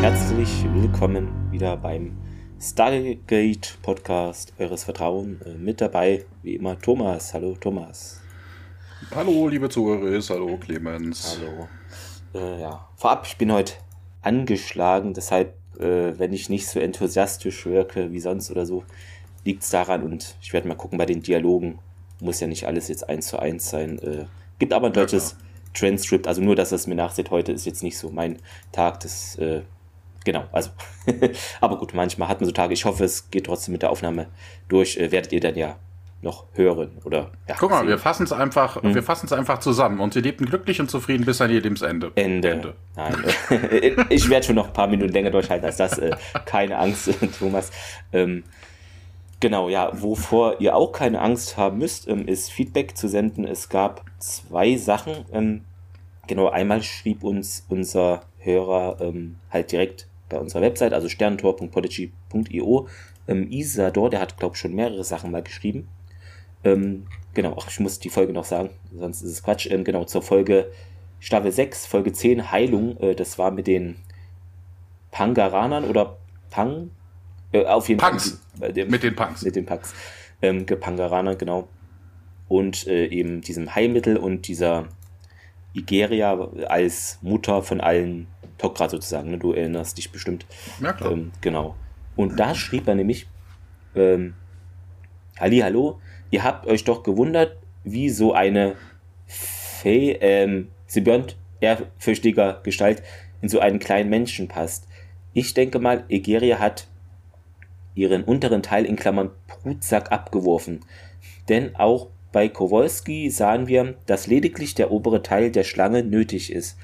Herzlich willkommen wieder beim Stargate Podcast eures Vertrauens. Mit dabei, wie immer, Thomas. Hallo, Thomas. Hallo, liebe Zuhörer. Hallo, Clemens. Hallo. Vorab, ich bin heute angeschlagen, deshalb, wenn ich nicht so enthusiastisch wirke wie sonst oder so, liegt es daran, und ich werde mal gucken bei den Dialogen. Muss ja nicht alles jetzt 1:1 sein. Gibt aber ein deutsches Transkript, also nur, dass das mir nachseht. Heute ist jetzt nicht so mein Tag, das genau, also, aber gut, manchmal hat man so Tage, ich hoffe, es geht trotzdem mit der Aufnahme durch, werdet ihr dann ja noch hören, oder? Ja, guck mal, wir fassen es einfach, wir fassen es einfach zusammen, und ihr lebt glücklich und zufrieden bis an ihr Lebensende. Nein, ich werde schon noch ein paar Minuten länger durchhalten als das, keine Angst, Thomas. Genau, ja, wovor ihr auch keine Angst haben müsst, ist Feedback zu senden. Es gab zwei Sachen, genau, einmal schrieb uns unser Hörer halt direkt bei unserer Website, also sternentor.podigy.io. Isador, der hat, glaube ich, schon mehrere Sachen mal geschrieben. Genau, ach, ich muss die Folge noch sagen, sonst ist es Quatsch. Genau, zur Folge Staffel 6, Folge 10, Heilung. Das war mit den Pangaranern oder Pang? Auf jeden Punks. Fall. Mit den Punks. Mit den Punks. Pangaranern, genau. Und eben diesem Heilmittel und dieser Igeria als Mutter von allen Tok'ra sozusagen, ne? Du erinnerst dich bestimmt. Ja, klar. Genau. Und da schrieb er nämlich, Hallihallo, ihr habt euch doch gewundert, wie so eine Fee, Sibyont, ehrfürchtiger Gestalt in so einen kleinen Menschen passt. Ich denke mal, Egeria hat ihren unteren Teil in Klammern Brutsack abgeworfen, denn auch bei Kowalski sahen wir, dass lediglich der obere Teil der Schlange nötig ist.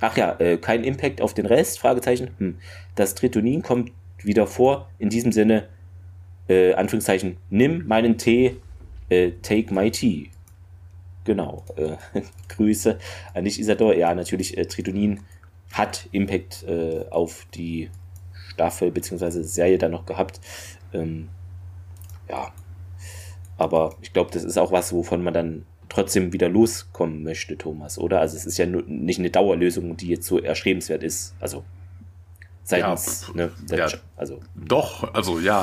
Ach ja, kein Impact auf den Rest? Fragezeichen. Das Tritonin kommt wieder vor. In diesem Sinne, Anführungszeichen, nimm meinen Tee, take my tea. Genau. Grüße an dich, Isador. Ja, natürlich, Tritonin hat Impact auf die Staffel bzw. Serie dann noch gehabt. Ja. Aber ich glaube, das ist auch was, wovon man dann trotzdem wieder loskommen möchte, Thomas, oder? Also es ist ja nicht eine Dauerlösung, die jetzt so erstrebenswert ist. Also seitens, ja,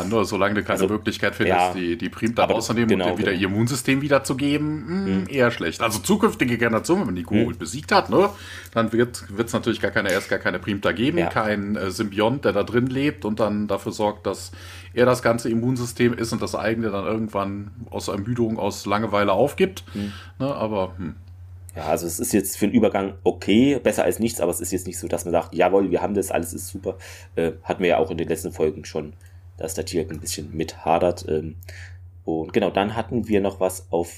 nur solange du keine Möglichkeit findest, die Prim da rauszunehmen, genau, und wieder ihr Immunsystem wiederzugeben, eher schlecht. Also zukünftige Generation, wenn man die Goa'uld besiegt hat, ne, dann wird es natürlich gar keine Prim da geben, kein Symbiont, der da drin lebt und dann dafür sorgt, dass er das ganze Immunsystem ist und das eigene dann irgendwann aus Ermüdung, aus Langeweile aufgibt. Ne, aber ja, also es ist jetzt für den Übergang okay, besser als nichts, aber es ist jetzt nicht so, dass man sagt, jawohl, wir haben das, alles ist super. Hatten wir ja auch in den letzten Folgen schon, dass der Tier ein bisschen mithadert. Und genau, dann hatten wir noch was auf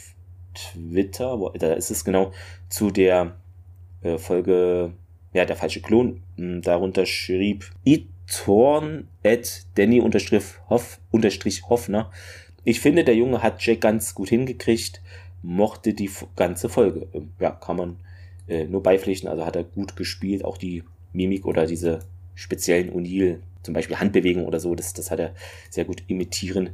Twitter, da ist es genau, zu der Folge, ja, der falsche Klon. Darunter schrieb @Danny_Hoffner. Ich finde, der Junge hat Jack ganz gut hingekriegt. Mochte die ganze Folge. Ja, kann man nur beipflichten. Also hat er gut gespielt. Auch die Mimik oder diese speziellen O'Neill, zum Beispiel Handbewegungen oder so, das hat er sehr gut imitieren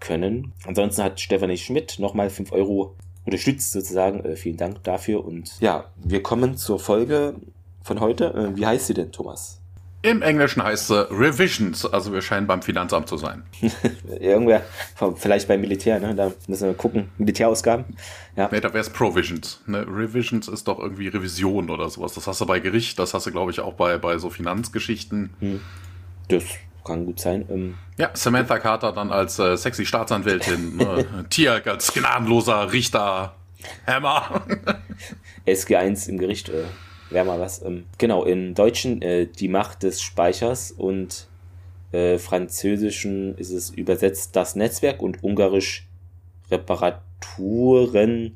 können. Ansonsten hat Stefanie Schmidt nochmal 5 € unterstützt sozusagen. Vielen Dank dafür. Und ja, wir kommen zur Folge von heute. Wie heißt sie denn, Thomas? Im Englischen heißt sie Revisions, also wir scheinen beim Finanzamt zu sein. Irgendwer, vielleicht beim Militär, ne? Da müssen wir gucken, Militärausgaben. Ja. Nee, da wäre es Provisions. Ne? Revisions ist doch irgendwie Revision oder sowas. Das hast du bei Gericht, das hast du, glaube ich, auch bei so Finanzgeschichten. Das kann gut sein. Ja, Samantha Carter dann als sexy Staatsanwältin, ne? Tier als gnadenloser Richter. Hammer. SG1 im Gericht wäre mal was. Genau, im Deutschen die Macht des Speichers und Französischen ist es übersetzt das Netzwerk und Ungarisch Reparaturen.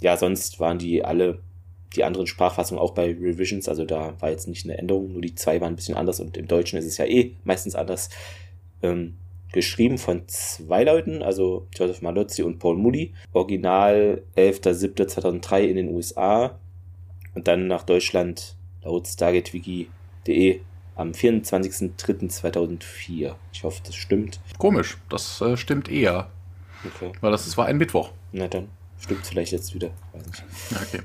Ja, sonst waren die anderen Sprachfassungen auch bei Revisions, also da war jetzt nicht eine Änderung, nur die zwei waren ein bisschen anders und im Deutschen ist es ja eh meistens anders. Geschrieben von zwei Leuten, also Joseph Malozzi und Paul Moody. Original 11.07.2003 in den USA und dann nach Deutschland laut StargateWiki.de am 24.03.2004. Ich hoffe, das stimmt. Komisch, das stimmt eher. Okay. Weil das war ein Mittwoch. Na dann, stimmt vielleicht jetzt wieder. Weiß nicht. Okay.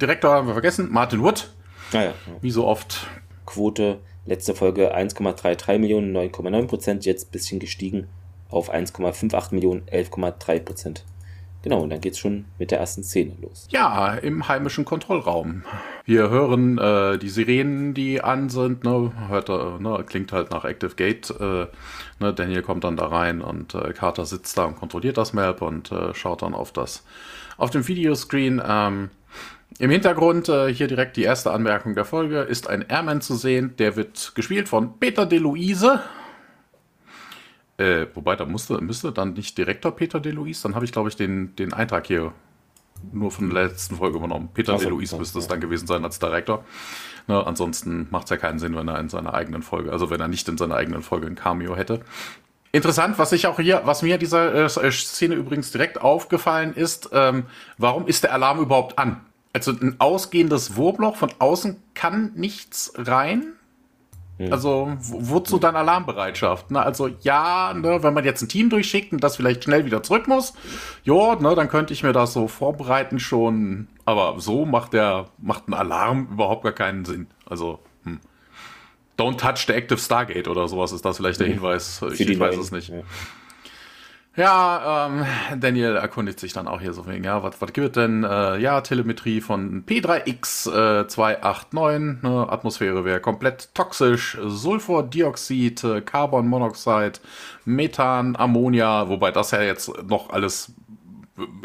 Direktor haben wir vergessen, Martin Wood. Naja. Wie so oft. Quote, letzte Folge 1,33 Millionen, 9,9%, jetzt ein bisschen gestiegen auf 1,58 Millionen, 11,3%. Genau, und dann geht's schon mit der ersten Szene los. Ja, im heimischen Kontrollraum. Wir hören die Sirenen, die an sind. Ne? Hört, ne? Klingt halt nach Active Gate. Ne? Daniel kommt dann da rein und Carter sitzt da und kontrolliert das Map und schaut dann auf dem Videoscreen. Im Hintergrund, hier direkt die erste Anmerkung der Folge, ist ein Airman zu sehen. Der wird gespielt von Peter DeLuise. Wobei, da müsste dann nicht Direktor Peter DeLuise, dann habe ich, glaube ich, den Eintrag hier nur von der letzten Folge übernommen. Peter DeLuise müsste es dann gewesen sein als Direktor. Ne, ansonsten macht es ja keinen Sinn, wenn er in seiner eigenen Folge, also wenn er nicht in seiner eigenen Folge ein Cameo hätte. Interessant, was mir dieser Szene übrigens direkt aufgefallen ist, warum ist der Alarm überhaupt an? Also ein ausgehendes Wurmloch, von außen kann nichts rein. Also, wozu dann Alarmbereitschaft? Ne? Also, ja, ne, wenn man jetzt ein Team durchschickt und das vielleicht schnell wieder zurück muss, jo, ne, dann könnte ich mir das so vorbereiten schon. Aber so macht ein Alarm überhaupt gar keinen Sinn. Also, don't touch the active Stargate oder sowas ist das vielleicht der Hinweis. Ich weiß es nicht. Ja, Daniel erkundigt sich dann auch hier so wegen, ja, was gibt es denn? Ja, Telemetrie von P3X289, ne, Atmosphäre wäre komplett toxisch, Sulfurdioxid, Carbonmonoxid, Methan, Ammonia, wobei das ja jetzt noch alles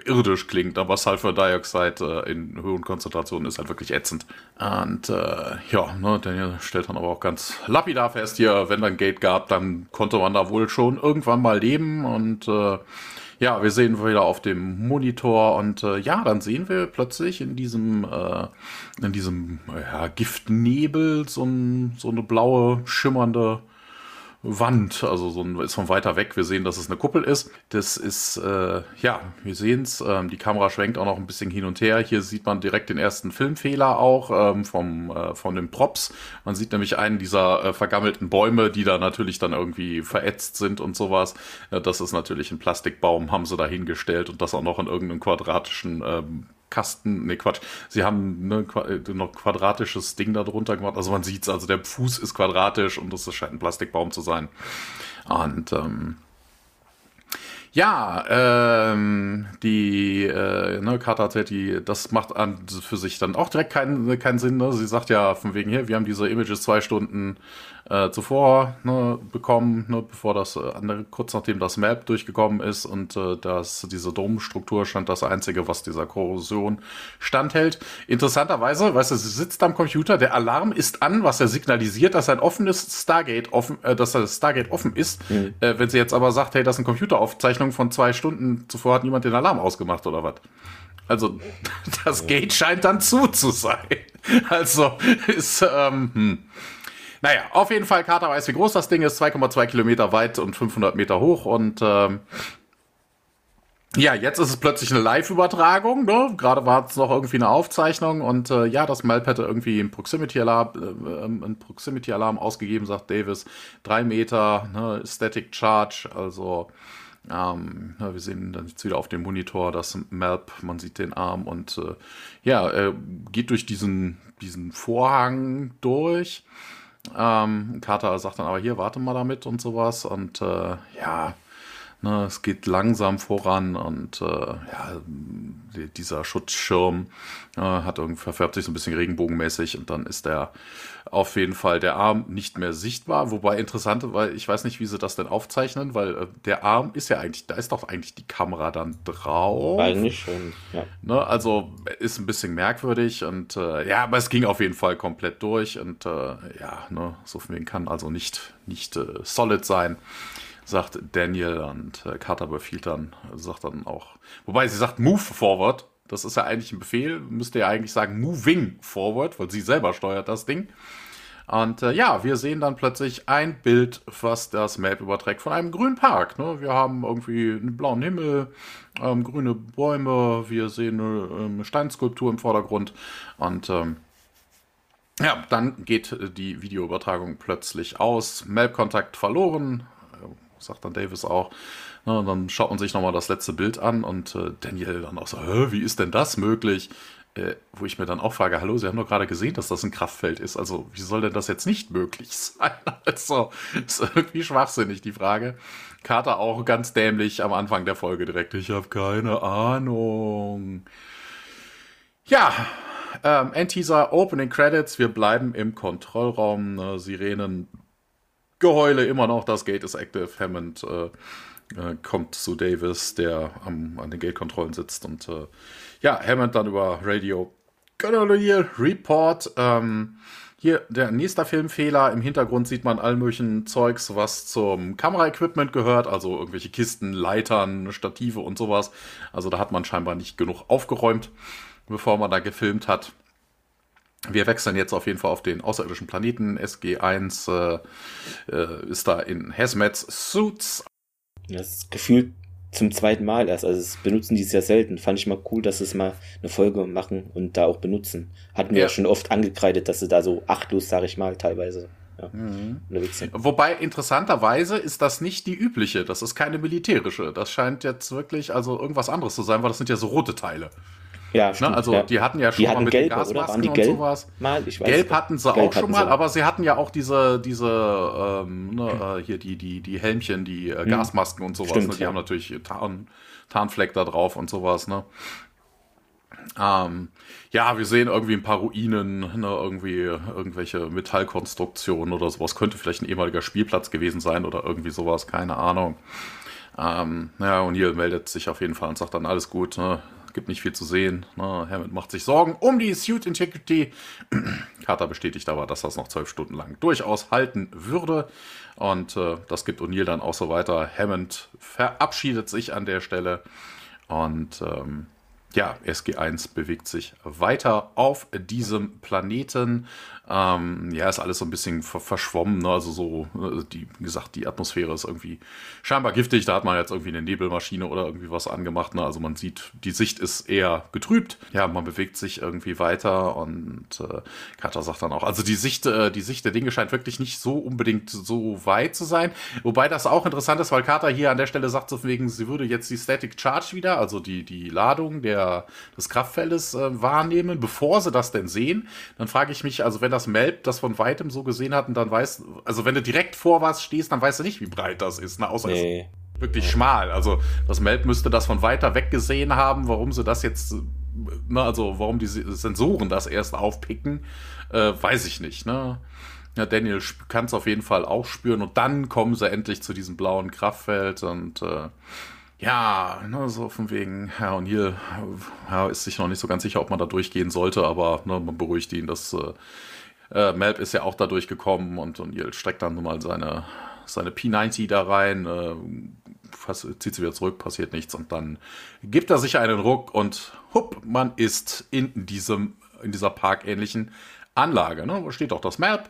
irdisch klingt, aber Sulfurdioxid in hohen Konzentrationen ist halt wirklich ätzend. Und ja, ne, Daniel stellt dann aber auch ganz lapidar fest, hier, wenn dann Gate gab, dann konnte man da wohl schon irgendwann mal leben. Und ja, wir sehen wieder auf dem Monitor und ja, dann sehen wir plötzlich in diesem ja, Giftnebel so eine blaue, schimmernde Wand, also ist von weiter weg. Wir sehen, dass es eine Kuppel ist. Das ist, ja, wir sehen es. Die Kamera schwenkt auch noch ein bisschen hin und her. Hier sieht man direkt den ersten Filmfehler auch von den Props. Man sieht nämlich einen dieser vergammelten Bäume, die da natürlich dann irgendwie verätzt sind und sowas. Das ist natürlich ein Plastikbaum, haben sie da hingestellt und das auch noch in irgendeinem quadratischen Kasten, nee, Quatsch. Sie haben noch quadratisches Ding da drunter gemacht. Also man sieht's, also der Fuß ist quadratisch und das scheint ein Plastikbaum zu sein. Und ja, die Carter Teddy, das macht für sich dann auch direkt keinen Sinn. Ne? Sie sagt ja von wegen hier, wir haben diese Images 2 Stunden zuvor bekommen, bevor das andere, kurz nachdem das Map durchgekommen ist und diese Domstruktur scheint das Einzige, was dieser Korrosion standhält. Interessanterweise, weißt du, sie sitzt am Computer, der Alarm ist an, was er signalisiert, dass ein offenes Stargate dass das Stargate offen ist. Mhm. Wenn sie jetzt aber sagt, hey, das ist eine Computeraufzeichnung von 2 Stunden zuvor, hat niemand den Alarm ausgemacht oder was? Also, das Gate scheint dann zu sein. Also, ist, naja, auf jeden Fall, Carter weiß, wie groß das Ding ist, 2,2 Kilometer weit und 500 Meter hoch und ja, jetzt ist es plötzlich eine Live-Übertragung, ne? Gerade war es noch irgendwie eine Aufzeichnung und ja, das Map hätte irgendwie einen Proximity-Alarm ausgegeben, sagt Davis, 3 Meter, ne? Static Charge, also ja, wir sehen dann jetzt wieder auf dem Monitor das Map, man sieht den Arm und ja, geht durch diesen Vorhang durch. Carter sagt dann aber hier, warte mal damit und sowas und ja, Ne, es geht langsam voran und ja, dieser Schutzschirm verfärbt sich so ein bisschen regenbogenmäßig und dann ist der auf jeden Fall der Arm nicht mehr sichtbar. Wobei interessant, weil ich weiß nicht, wie sie das denn aufzeichnen, weil der Arm ist ja eigentlich, da ist doch eigentlich die Kamera dann drauf. Eigentlich schon, ja. Ne, also ist ein bisschen merkwürdig und ja, aber es ging auf jeden Fall komplett durch und ja, ne, so viel kann also nicht solid sein, sagt Daniel, und Carter befiehlt dann, sagt dann auch, wobei sie sagt move forward, das ist ja eigentlich ein Befehl, müsste ja eigentlich sagen moving forward, weil sie selber steuert das Ding. Und ja, wir sehen dann plötzlich ein Bild, was das Map überträgt, von einem grünen Park. Ne? Wir haben irgendwie einen blauen Himmel, grüne Bäume, wir sehen eine Steinskulptur im Vordergrund und ja, dann geht die Videoübertragung plötzlich aus, Map-Kontakt verloren, sagt dann Davis auch. Na, und dann schaut man sich nochmal das letzte Bild an und Daniel dann auch so, wie ist denn das möglich? Wo ich mir dann auch frage, hallo, Sie haben doch gerade gesehen, dass das ein Kraftfeld ist. Also wie soll denn das jetzt nicht möglich sein? Also ist irgendwie schwachsinnig, die Frage. Carter auch ganz dämlich am Anfang der Folge direkt. Ich habe keine Ahnung. Ja, Endteaser, Opening Credits. Wir bleiben im Kontrollraum. Sirenen, Geheule immer noch, das Gate ist active. Hammond kommt zu Davis, der an den Gate-Kontrollen sitzt. Und ja, Hammond dann über Radio. Hier, Report. Hier, der nächste Filmfehler. Im Hintergrund sieht man all möglichen Zeugs, was zum Kameraequipment gehört. Also irgendwelche Kisten, Leitern, Stative und sowas. Also da hat man scheinbar nicht genug aufgeräumt, bevor man da gefilmt hat. Wir wechseln jetzt auf jeden Fall auf den außerirdischen Planeten. SG-1 ist da in Hazmat-Suits. Das ist gefühlt zum zweiten Mal erst. Also es benutzen die sehr selten. Fand ich mal cool, dass sie es mal eine Folge machen und da auch benutzen. Hatten wir ja schon oft angekreidet, dass sie da so achtlos, sage ich mal, teilweise unterwegs sind. Wobei interessanterweise ist das nicht die übliche. Das ist keine militärische. Das scheint jetzt wirklich also irgendwas anderes zu sein, weil das sind ja so rote Teile. Ja, stimmt, also ja. Die hatten ja schon mal mit den Gasmasken und sowas. Gelb hatten sie auch schon mal, aber sie hatten ja auch diese hier die Helmchen, die Gasmasken und sowas. Stimmt, ne? Die haben natürlich Tarnfleck da drauf und sowas, ne? Ja, wir sehen irgendwie ein paar Ruinen, ne, irgendwie irgendwelche Metallkonstruktionen oder sowas. Könnte vielleicht ein ehemaliger Spielplatz gewesen sein oder irgendwie sowas, keine Ahnung. Ja, und hier meldet sich auf jeden Fall und sagt dann alles gut, ne? Gibt nicht viel zu sehen. Na, Hammond macht sich Sorgen um die Suit Integrity. Carter bestätigt aber, dass das noch 12 Stunden lang durchaus halten würde. Und das gibt O'Neill dann auch so weiter. Hammond verabschiedet sich an der Stelle. Und ja, SG-1 bewegt sich weiter auf diesem Planeten. Ja, ist alles so ein bisschen verschwommen. Ne? Also so, wie gesagt, die Atmosphäre ist irgendwie scheinbar giftig. Da hat man jetzt irgendwie eine Nebelmaschine oder irgendwie was angemacht. Ne? Also man sieht, die Sicht ist eher getrübt. Ja, man bewegt sich irgendwie weiter und Carter sagt dann auch, also die Sicht der Dinge scheint wirklich nicht so unbedingt so weit zu sein. Wobei das auch interessant ist, weil Carter hier an der Stelle sagt, so wegen, sie würde jetzt die Static Charge wieder, also die Ladung des Kraftfeldes wahrnehmen, bevor sie das denn sehen. Dann frage ich mich, also wenn das Melb das von Weitem so gesehen hat und dann weiß, also wenn du direkt vor was stehst, dann weißt du nicht, wie breit das ist, ne? Außer nee. Es ist wirklich schmal. Also das Melb müsste das von weiter weg gesehen haben, warum sie das jetzt, ne, also warum die Sensoren das erst aufpicken, weiß ich nicht, ne? Ja, Daniel kann es auf jeden Fall auch spüren und dann kommen sie endlich zu diesem blauen Kraftfeld und ja, ne, so von wegen, Herr O'Neill ist sich noch nicht so ganz sicher, ob man da durchgehen sollte, aber ne, man beruhigt ihn, dass Melb ist ja auch da durchgekommen und O'Neill streckt dann mal seine P90 da rein, zieht sie wieder zurück, passiert nichts und dann gibt er sich einen Ruck und hupp, man ist in dieser parkähnlichen Anlage, ne, wo steht auch das Melb.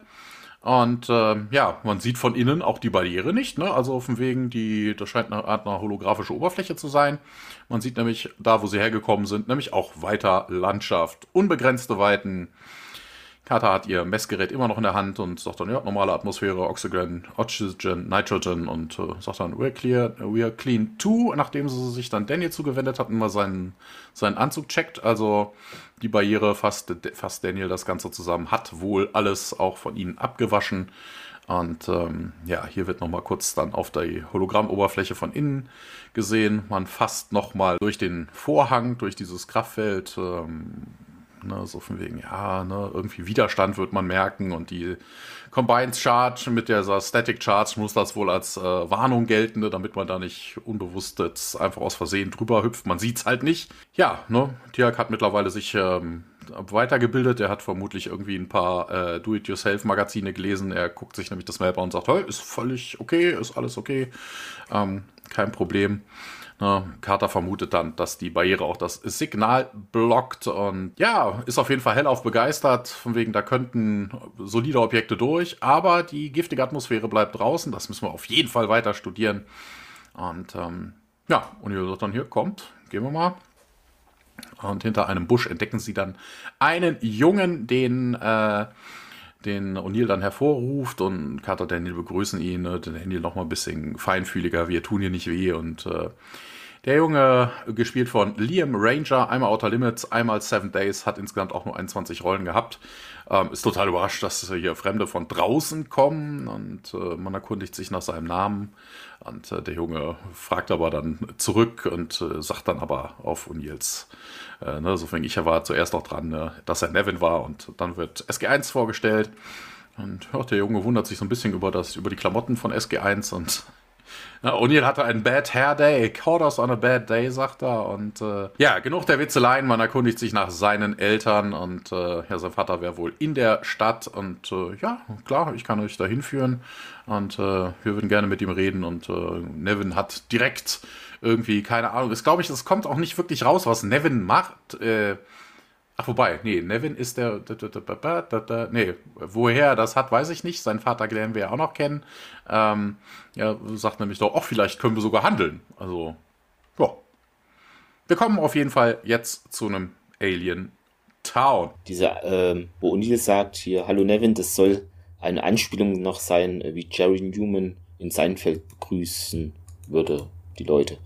Und ja, man sieht von innen auch die Barriere nicht, ne? Also von wegen, das scheint eine Art holographische Oberfläche zu sein. Man sieht nämlich da, wo sie hergekommen sind, nämlich auch weiter Landschaft, unbegrenzte Weiten. Carter hat ihr Messgerät immer noch in der Hand und sagt dann, ja, normale Atmosphäre, Oxygen, Nitrogen und sagt dann, we're clear, we're clean too, nachdem sie sich dann Daniel zugewendet hat und mal seinen Anzug checkt. Also die Barriere fasst Daniel das Ganze zusammen, hat wohl alles auch von ihnen abgewaschen. Und ja, hier wird nochmal kurz dann auf die Hologrammoberfläche von innen gesehen. Man fasst nochmal durch den Vorhang, durch dieses Kraftfeld, so von wegen, ja, irgendwie Widerstand wird man merken. Und die Combined Charge mit dieser Static Charge muss das wohl als Warnung gelten, damit man da nicht unbewusst jetzt einfach aus Versehen drüber hüpft. Man sieht es halt nicht. Ja, Tiag hat mittlerweile sich weitergebildet. Er hat vermutlich irgendwie ein paar Do-It-Yourself-Magazine gelesen. Er guckt sich nämlich das Map an und sagt, hey, ist völlig okay, ist alles okay, kein Problem. Carter vermutet dann, dass die Barriere auch das Signal blockt und ja, ist auf jeden Fall hellauf begeistert, von wegen, da könnten solide Objekte durch, aber die giftige Atmosphäre bleibt draußen, das müssen wir auf jeden Fall weiter studieren. Und ja, und ihr sagt dann, hier, kommt, gehen wir mal. Und hinter einem Busch entdecken sie dann einen Jungen, den O'Neill dann hervorruft, und Carter und Daniel begrüßen ihn. Daniel nochmal ein bisschen feinfühliger, wir tun hier nicht weh. Und der Junge, gespielt von Liam Ranger, einmal Outer Limits, einmal 7 Days, hat insgesamt auch nur 21 Rollen gehabt. Ist total überrascht, dass hier Fremde von draußen kommen, und man erkundigt sich nach seinem Namen. Und der Junge fragt aber dann zurück und sagt dann aber auf O'Neills, so fing ich war zuerst auch dran, dass er Nevin war, und dann wird SG1 vorgestellt. Und der Junge wundert sich so ein bisschen über die Klamotten von SG1, und O'Neill hatte einen Bad Hair Day, caught us on a bad day, sagt er. Und ja, genug der Witzeleien, man erkundigt sich nach seinen Eltern, und ja, sein Vater wäre wohl in der Stadt, und ja, klar, ich kann euch da hinführen, und wir würden gerne mit ihm reden. Und Nevin hat direkt irgendwie, keine Ahnung, das glaube ich, das kommt auch nicht wirklich raus, was Nevin macht. Nevin ist der... woher das hat, weiß ich nicht. Seinen Vater lernen wir ja auch noch kennen. Er sagt nämlich doch, vielleicht können wir sogar handeln. Also, ja. Wir kommen auf jeden Fall jetzt zu einem Alien Town. Wo O'Neill sagt, hier, hallo Nevin, das soll eine Anspielung noch sein, wie Jerry Newman in Seinfeld begrüßen würde, die Leute.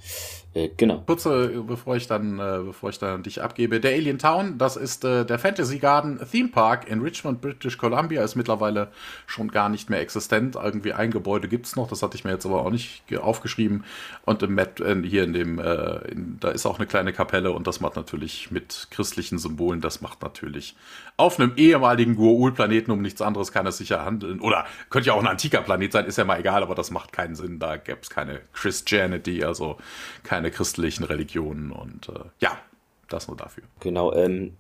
Genau. Kurz, bevor ich dann dich abgebe. Der Alien Town, das ist der Fantasy Garden Theme Park in Richmond, British Columbia, ist mittlerweile schon gar nicht mehr existent. Irgendwie ein Gebäude gibt es noch, das hatte ich mir jetzt aber auch nicht aufgeschrieben. Und im Map, da ist auch eine kleine Kapelle, und das macht natürlich mit christlichen Symbolen, das macht natürlich auf einem ehemaligen Goa'uld-Planeten, um nichts anderes kann es sich ja handeln. Oder könnte ja auch ein antiker Planet sein, ist ja mal egal, aber das macht keinen Sinn. Da gäbe es keine Christianity, also keine christlichen Religionen, und ja, das nur dafür. Genau,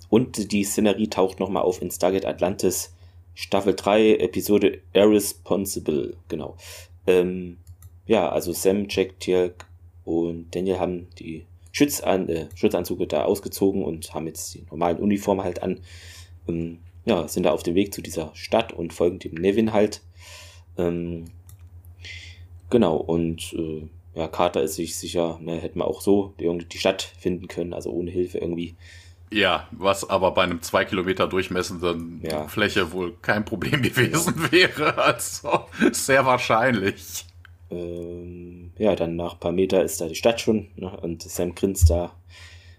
und die Szenerie taucht nochmal auf in Stargate Atlantis, Staffel 3, Episode Irresponsible, genau. Ja, also Sam, Jack, Tiag und Daniel haben die Schutzanzüge da ausgezogen und haben jetzt die normalen Uniformen halt an. Ja, sind da auf dem Weg zu dieser Stadt und folgen dem Nevin halt. Genau, und ja, Carter ist sich sicher, hätten wir auch so die Stadt finden können, also ohne Hilfe irgendwie. Ja, was aber bei einem 2 Kilometer durchmessenden Fläche wohl kein Problem gewesen wäre, also sehr wahrscheinlich. Ja, dann nach ein paar Meter ist da die Stadt schon, und Sam grinst da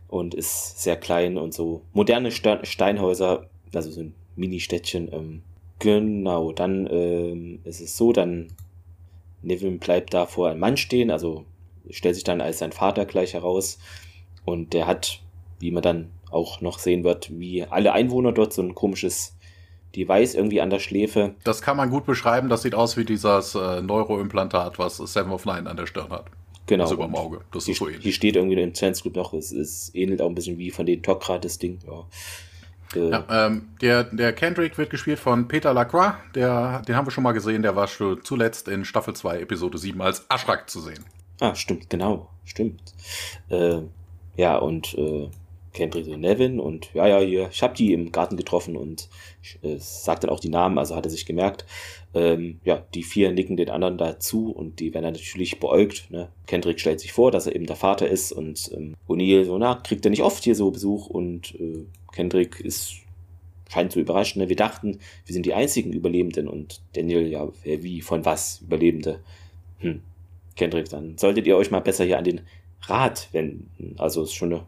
und ist sehr klein und so. Moderne Steinhäuser, also so ein Mini-Städtchen. Genau, dann ist es so, dann Nevin bleibt da vor einem Mann stehen, also stellt sich dann als sein Vater gleich heraus, und der hat, wie man dann auch noch sehen wird, wie alle Einwohner dort so ein komisches Device irgendwie an der Schläfe. Das kann man gut beschreiben, das sieht aus wie dieses Neuroimplantat, was Sam of Nine an der Stirn hat. Genau. Also über dem Auge, das ist so ähnlich. Hier steht irgendwie im Transkript noch, es ähnelt auch ein bisschen wie von den Tok'ra, das Ding, ja. Ja, der Kendrick wird gespielt von Peter Lacroix, den haben wir schon mal gesehen, der war schon zuletzt in Staffel 2, Episode 7 als Ashrak zu sehen. Ah, stimmt, genau, stimmt. Ja, und Kendrick und Nevin, und hier, ich habe die im Garten getroffen, und sagt dann auch die Namen, also hat er sich gemerkt. Ja, die vier nicken den anderen dazu, und die werden dann natürlich beäugt. Kendrick stellt sich vor, dass er eben der Vater ist, und O'Neill so, kriegt er nicht oft hier so Besuch, und Kendrick ist scheint zu überraschen. Ne? Wir dachten, wir sind die einzigen Überlebenden und Daniel, ja, wer, wie, von was, Überlebende. Kendrick, dann solltet ihr euch mal besser hier an den Rat wenden. Also ist schon eine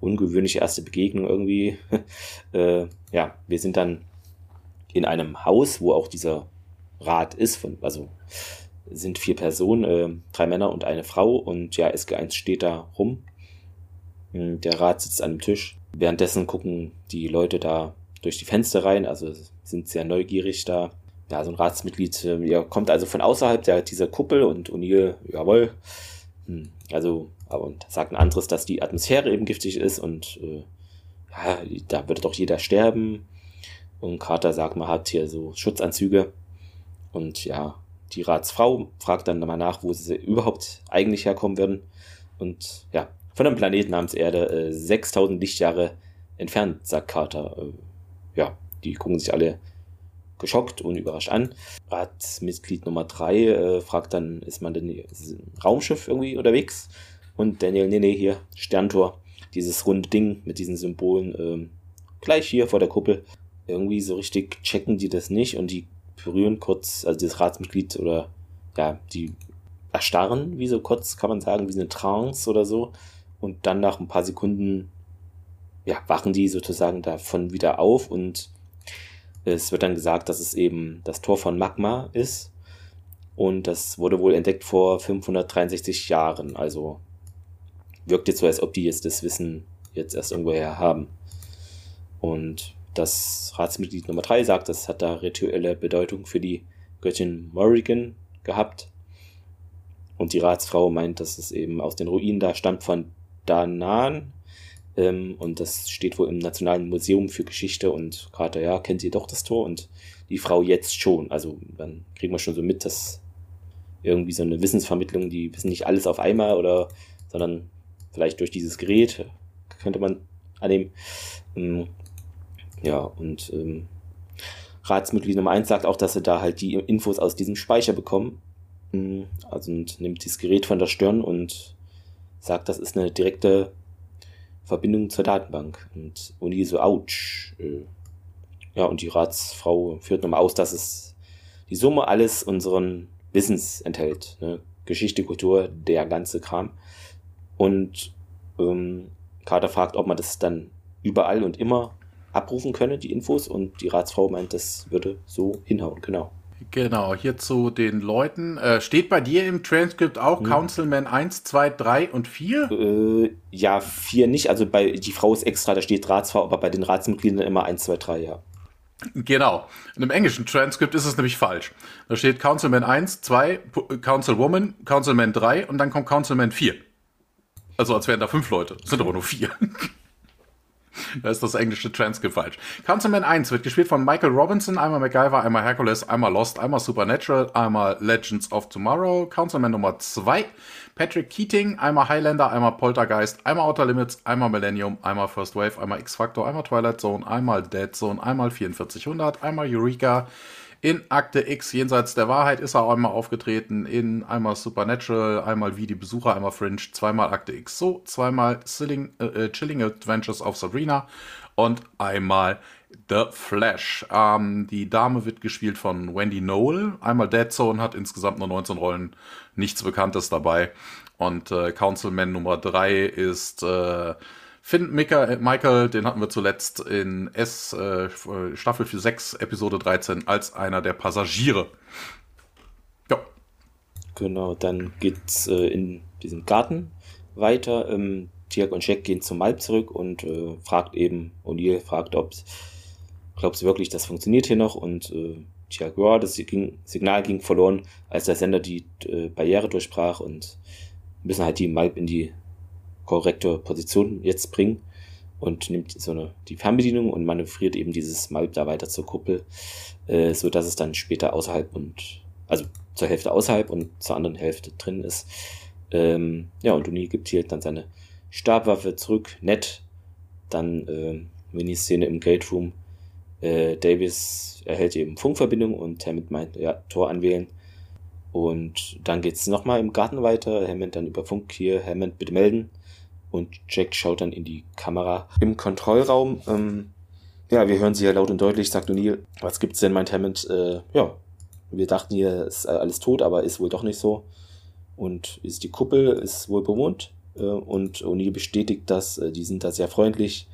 ungewöhnliche erste Begegnung irgendwie. Ja, wir sind dann in einem Haus, wo auch dieser Rat ist, also sind 4 Personen, 3 Männer und eine Frau und ja, SG1 steht da rum. Der Rat sitzt an einem Tisch. Währenddessen gucken die Leute da durch die Fenster rein, also sind sehr neugierig da. Ja, so ein Ratsmitglied kommt also von außerhalb dieser Kuppel und O'Neill, jawohl, also, und sagt ein anderes, dass die Atmosphäre eben giftig ist und ja, da würde doch jeder sterben. Und Carter sagt, man hat hier so Schutzanzüge. Und ja, die Ratsfrau fragt dann mal nach, wo sie überhaupt eigentlich herkommen würden. Und ja, von einem Planeten namens Erde, 6000 Lichtjahre entfernt, sagt Carter. Ja, die gucken sich alle geschockt und überrascht an. Ratsmitglied Nummer 3 fragt dann, ist man denn ist ein Raumschiff irgendwie unterwegs? Und Daniel, nee, hier, Sterntor, dieses runde Ding mit diesen Symbolen, gleich hier vor der Kuppel. Irgendwie so richtig checken die das nicht und die berühren kurz, also dieses Ratsmitglied oder, ja, die erstarren, wie so kurz, kann man sagen, wie eine Trance oder so. Und dann nach ein paar Sekunden, ja, wachen die sozusagen davon wieder auf und es wird dann gesagt, dass es eben das Tor von Magma ist und das wurde wohl entdeckt vor 563 Jahren. Also wirkt jetzt so, als ob die jetzt das Wissen jetzt erst irgendwoher haben. Und das Ratsmitglied Nummer 3 sagt, das hat da rituelle Bedeutung für die Göttin Morrigan gehabt. Und die Ratsfrau meint, dass es eben aus den Ruinen da stammt von Danan. Und das steht wohl im Nationalen Museum für Geschichte und Carter, ja, kennt ihr doch das Tor und die Frau jetzt schon. Also dann kriegen wir schon so mit, dass irgendwie so eine Wissensvermittlung, die wissen nicht alles auf einmal oder, sondern vielleicht durch dieses Gerät, könnte man annehmen. Ja, und Ratsmitglied Nummer 1 sagt auch, dass sie da halt die Infos aus diesem Speicher bekommen. Also und nimmt dieses Gerät von der Stirn und sagt, das ist eine direkte Verbindung zur Datenbank und Uni so, ouch. Ja, und die Ratsfrau führt nochmal aus, dass es die Summe alles unseren Wissens enthält. Ne? Geschichte, Kultur, der ganze Kram. Und Carter fragt, ob man das dann überall und immer abrufen könne, die Infos. Und die Ratsfrau meint, das würde so hinhauen, genau. Genau, hier zu den Leuten. Steht bei dir im Transkript auch Councilman 1, 2, 3 und 4? Ja, 4 nicht. Also bei die Frau ist extra, da steht Ratsfrau, aber bei den Ratsmitgliedern immer 1, 2, 3, ja. Genau. Und im englischen Transkript ist es nämlich falsch. Da steht Councilman 1, 2, Councilwoman, Councilman 3 und dann kommt Councilman 4. Also als wären da 5 Leute. Es sind aber nur 4. Da ist das englische Transkript falsch. Councilman 1 wird gespielt von Michael Robinson, einmal MacGyver, einmal Hercules, einmal Lost, einmal Supernatural, einmal Legends of Tomorrow. Councilman Nummer 2, Patrick Keating, einmal Highlander, einmal Poltergeist, einmal Outer Limits, einmal Millennium, einmal First Wave, einmal X-Factor, einmal Twilight Zone, einmal Dead Zone, einmal 4400, einmal Eureka. In Akte X, jenseits der Wahrheit, ist er auch einmal aufgetreten. In einmal Supernatural, einmal Wie die Besucher, einmal Fringe, zweimal Akte X so, zweimal Chilling Adventures of Sabrina und einmal The Flash. Die Dame wird gespielt von Wendy Noel. Einmal Dead Zone, hat insgesamt nur 19 Rollen, nichts Bekanntes dabei. Und Councilman Nummer 3 ist Finn Michael, den hatten wir zuletzt in Staffel 6, Episode 13, als einer der Passagiere. Ja. Genau, dann geht's in diesem Garten weiter. Tiag und Jack gehen zum Malb zurück und O'Neill fragt, ob glaubst du wirklich, das funktioniert hier noch? Und Tiag, ja, das Signal ging verloren, als der Sender die Barriere durchbrach und müssen halt die Malb in die korrekte Position jetzt bringen und nimmt so die Fernbedienung und manövriert eben dieses Malb da weiter zur Kuppel, so dass es dann später außerhalb und also zur Hälfte außerhalb und zur anderen Hälfte drin ist. Ja, und O'Neill gibt hier dann seine Stabwaffe zurück, nett. Dann Miniszene im Gate Room. Davis erhält eben Funkverbindung und Hammond meint, ja, Tor anwählen. Und dann geht es nochmal im Garten weiter. Hammond dann über Funk hier, Hammond bitte melden. Und Jack schaut dann in die Kamera. Im Kontrollraum Ja, wir hören sie ja laut und deutlich, sagt O'Neill. Was gibt's denn, meint Hammond? Wir dachten hier, ist alles tot, aber ist wohl doch nicht so. Und ist die Kuppel ist wohl bewohnt. Und O'Neill bestätigt das. Die sind da sehr freundlich.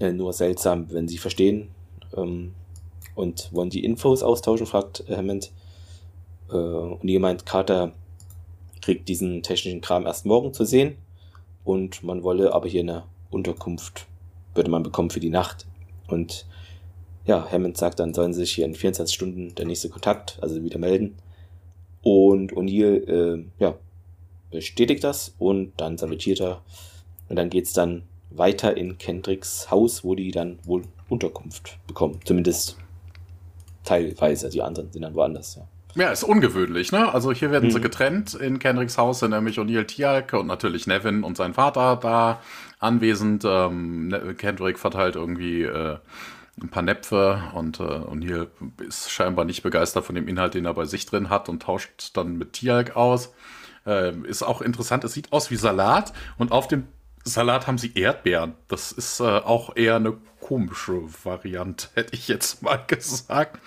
Nur seltsam, wenn sie verstehen. Und wollen die Infos austauschen, fragt Hammond. O'Neill meint, Carter kriegt diesen technischen Kram erst morgen zu sehen. Und man wolle aber hier eine Unterkunft, würde man bekommen für die Nacht. Und ja, Hammond sagt, dann sollen sich hier in 24 Stunden der nächste Kontakt, also wieder melden. Und O'Neill, bestätigt das und dann salutiert er. Und dann geht's dann weiter in Kendricks Haus, wo die dann wohl Unterkunft bekommen. Zumindest teilweise, die anderen sind dann woanders, ja. Ja, ist ungewöhnlich, ne? Also hier werden sie getrennt. In Kendricks Haus sind nämlich O'Neill, Tialk und natürlich Nevin und sein Vater da anwesend. Kendrick verteilt irgendwie ein paar Näpfe und O'Neill ist scheinbar nicht begeistert von dem Inhalt, den er bei sich drin hat und tauscht dann mit Tialk aus. Ist auch interessant, es sieht aus wie Salat und auf dem Salat haben sie Erdbeeren. Das ist auch eher eine komische Variante, hätte ich jetzt mal gesagt.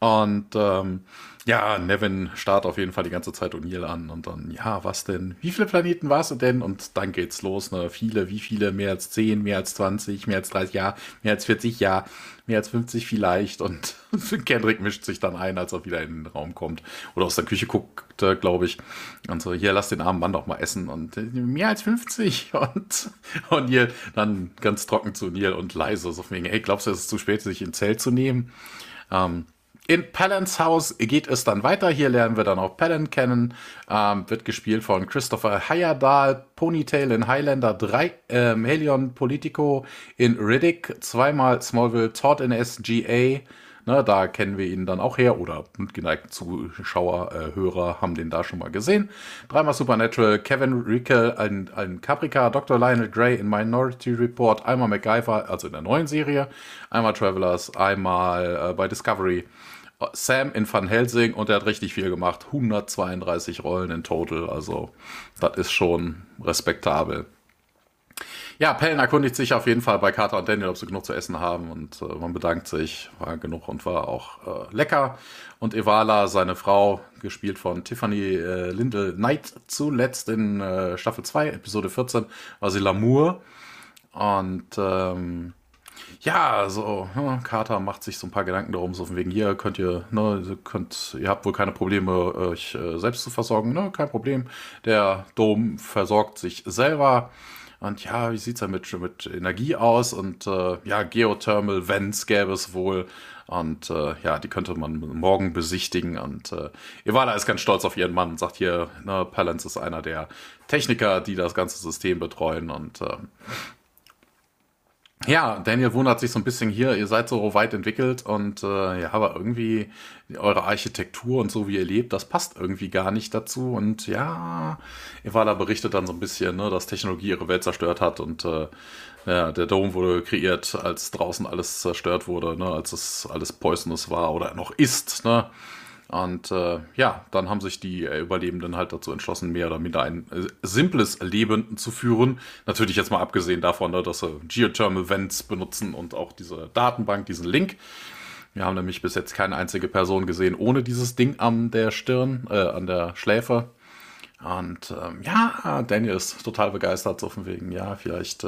Und Nevin starrt auf jeden Fall die ganze Zeit O'Neill an und dann, ja, was denn? Wie viele Planeten warst du denn? Und dann geht's los, ne? Viele, wie viele? Mehr als 10, mehr als 20, mehr als 30, ja, mehr als 40, ja, mehr als 50 vielleicht. Und Kendrick mischt sich dann ein, als er wieder in den Raum kommt oder aus der Küche guckt, glaube ich. Und so, hier, lass den armen Mann doch mal essen. Und mehr als 50. Und O'Neill dann ganz trocken zu O'Neill und leise, so wegen, hey, glaubst du, es ist zu spät, sich ins Zelt zu nehmen? In Pallans Haus geht es dann weiter. Hier lernen wir dann auch Pallan kennen. Wird gespielt von Christopher Heyerdahl, Ponytail in Highlander 3, Helion Politico in Riddick, zweimal Smallville, Todd in SGA. Ne, da kennen wir ihn dann auch her. Oder geneigte Zuschauer, Hörer haben den da schon mal gesehen. Dreimal Supernatural, Kevin Rickel in Caprica, Dr. Lionel Grey in Minority Report, einmal MacGyver, also in der neuen Serie, einmal Travelers, einmal bei Discovery. Sam in Van Helsing und er hat richtig viel gemacht. 132 Rollen in total, also das ist schon respektabel. Ja, Pallan erkundigt sich auf jeden Fall bei Carter und Daniel, ob sie genug zu essen haben und man bedankt sich, war genug und war auch lecker. Und Evala, seine Frau, gespielt von Tiffany Lindell Knight, zuletzt in Staffel 2, Episode 14, war sie Lamour und Carter macht sich so ein paar Gedanken darum, so von wegen, hier ihr habt wohl keine Probleme, euch selbst zu versorgen, ne, kein Problem, der Dom versorgt sich selber und ja, wie sieht's denn mit Energie aus und Geothermal Vents gäbe es wohl und die könnte man morgen besichtigen und Evala ist ganz stolz auf ihren Mann und sagt hier, ne, Palance ist einer der Techniker, die das ganze System betreuen und Daniel wundert sich so ein bisschen hier, ihr seid so weit entwickelt und aber irgendwie eure Architektur und so, wie ihr lebt, das passt irgendwie gar nicht dazu. Und ja, Evala berichtet dann so ein bisschen, ne, dass Technologie ihre Welt zerstört hat und der Dome wurde kreiert, als draußen alles zerstört wurde, ne, als es alles poisonous war oder noch ist, ne. Und dann haben sich die Überlebenden halt dazu entschlossen, mehr oder minder ein simples Leben zu führen. Natürlich jetzt mal abgesehen davon, ne, dass sie Geothermal Vents benutzen und auch diese Datenbank, diesen Link. Wir haben nämlich bis jetzt keine einzige Person gesehen ohne dieses Ding an der Stirn, an der Schläfe. Und Daniel ist total begeistert, so von wegen, ja, vielleicht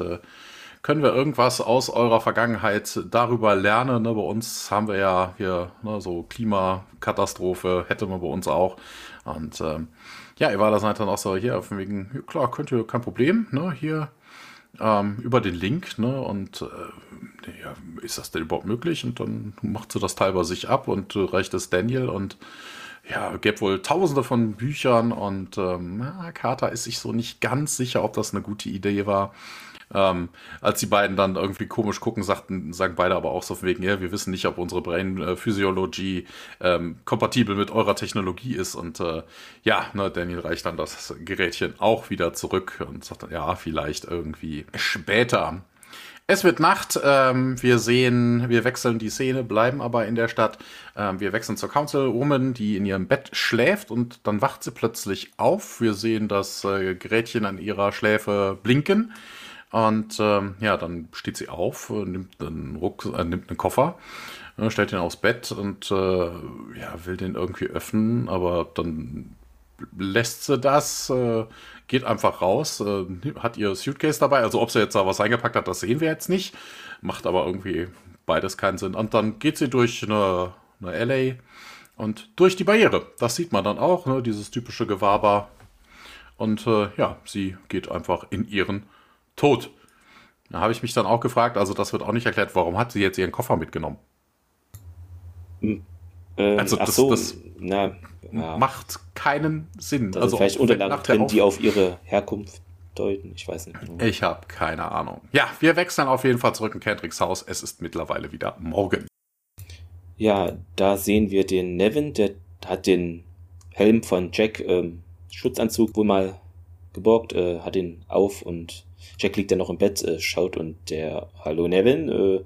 können wir irgendwas aus eurer Vergangenheit darüber lernen? Ne? Bei uns haben wir ja hier so Klimakatastrophe, hätte man bei uns auch. Und Evala seid dann auch so hier auf dem Weg, ja, klar, könnt ihr, kein Problem, ne? Hier über den Link. Ne? Und ist das denn überhaupt möglich? Und dann macht sie das Teil bei sich ab und reicht es Daniel und gäbe wohl tausende von Büchern. Und Carter ist sich so nicht ganz sicher, ob das eine gute Idee war. Als die beiden dann irgendwie komisch gucken, sagen beide aber auch so von wegen, ja, wir wissen nicht, ob unsere Brain-Physiologie kompatibel mit eurer Technologie ist. Und Daniel reicht dann das Gerätchen auch wieder zurück und sagt dann, ja, vielleicht irgendwie später. Es wird Nacht, wir wechseln die Szene, bleiben aber in der Stadt. Wir wechseln zur Councilwoman, die in ihrem Bett schläft und dann wacht sie plötzlich auf. Wir sehen das Gerätchen an ihrer Schläfe blinken. Und ja, dann steht sie auf, nimmt einen Koffer, stellt ihn aufs Bett und ja, will den irgendwie öffnen, aber dann lässt sie das, geht einfach raus, hat ihr Suitcase dabei, also ob sie jetzt da was eingepackt hat, das sehen wir jetzt nicht, macht aber irgendwie beides keinen Sinn. Und dann geht sie durch eine LA und durch die Barriere, das sieht man dann auch, ne? Dieses typische Gewaber. Und ja, sie geht einfach in ihren Tod. Da habe ich mich dann auch gefragt, also das wird auch nicht erklärt, warum hat sie jetzt ihren Koffer mitgenommen? Also das macht keinen Sinn. Das also vielleicht Unterlagen drin, die auf ihre Herkunft deuten, ich weiß nicht. Ich habe keine Ahnung. Ja, wir wechseln auf jeden Fall zurück in Kendricks Haus. Es ist mittlerweile wieder morgen. Ja, da sehen wir den Nevin, der hat den Helm von Jack, Schutzanzug wohl mal geborgt, hat ihn auf und Jack liegt dann noch im Bett, schaut und der, hallo Nevin,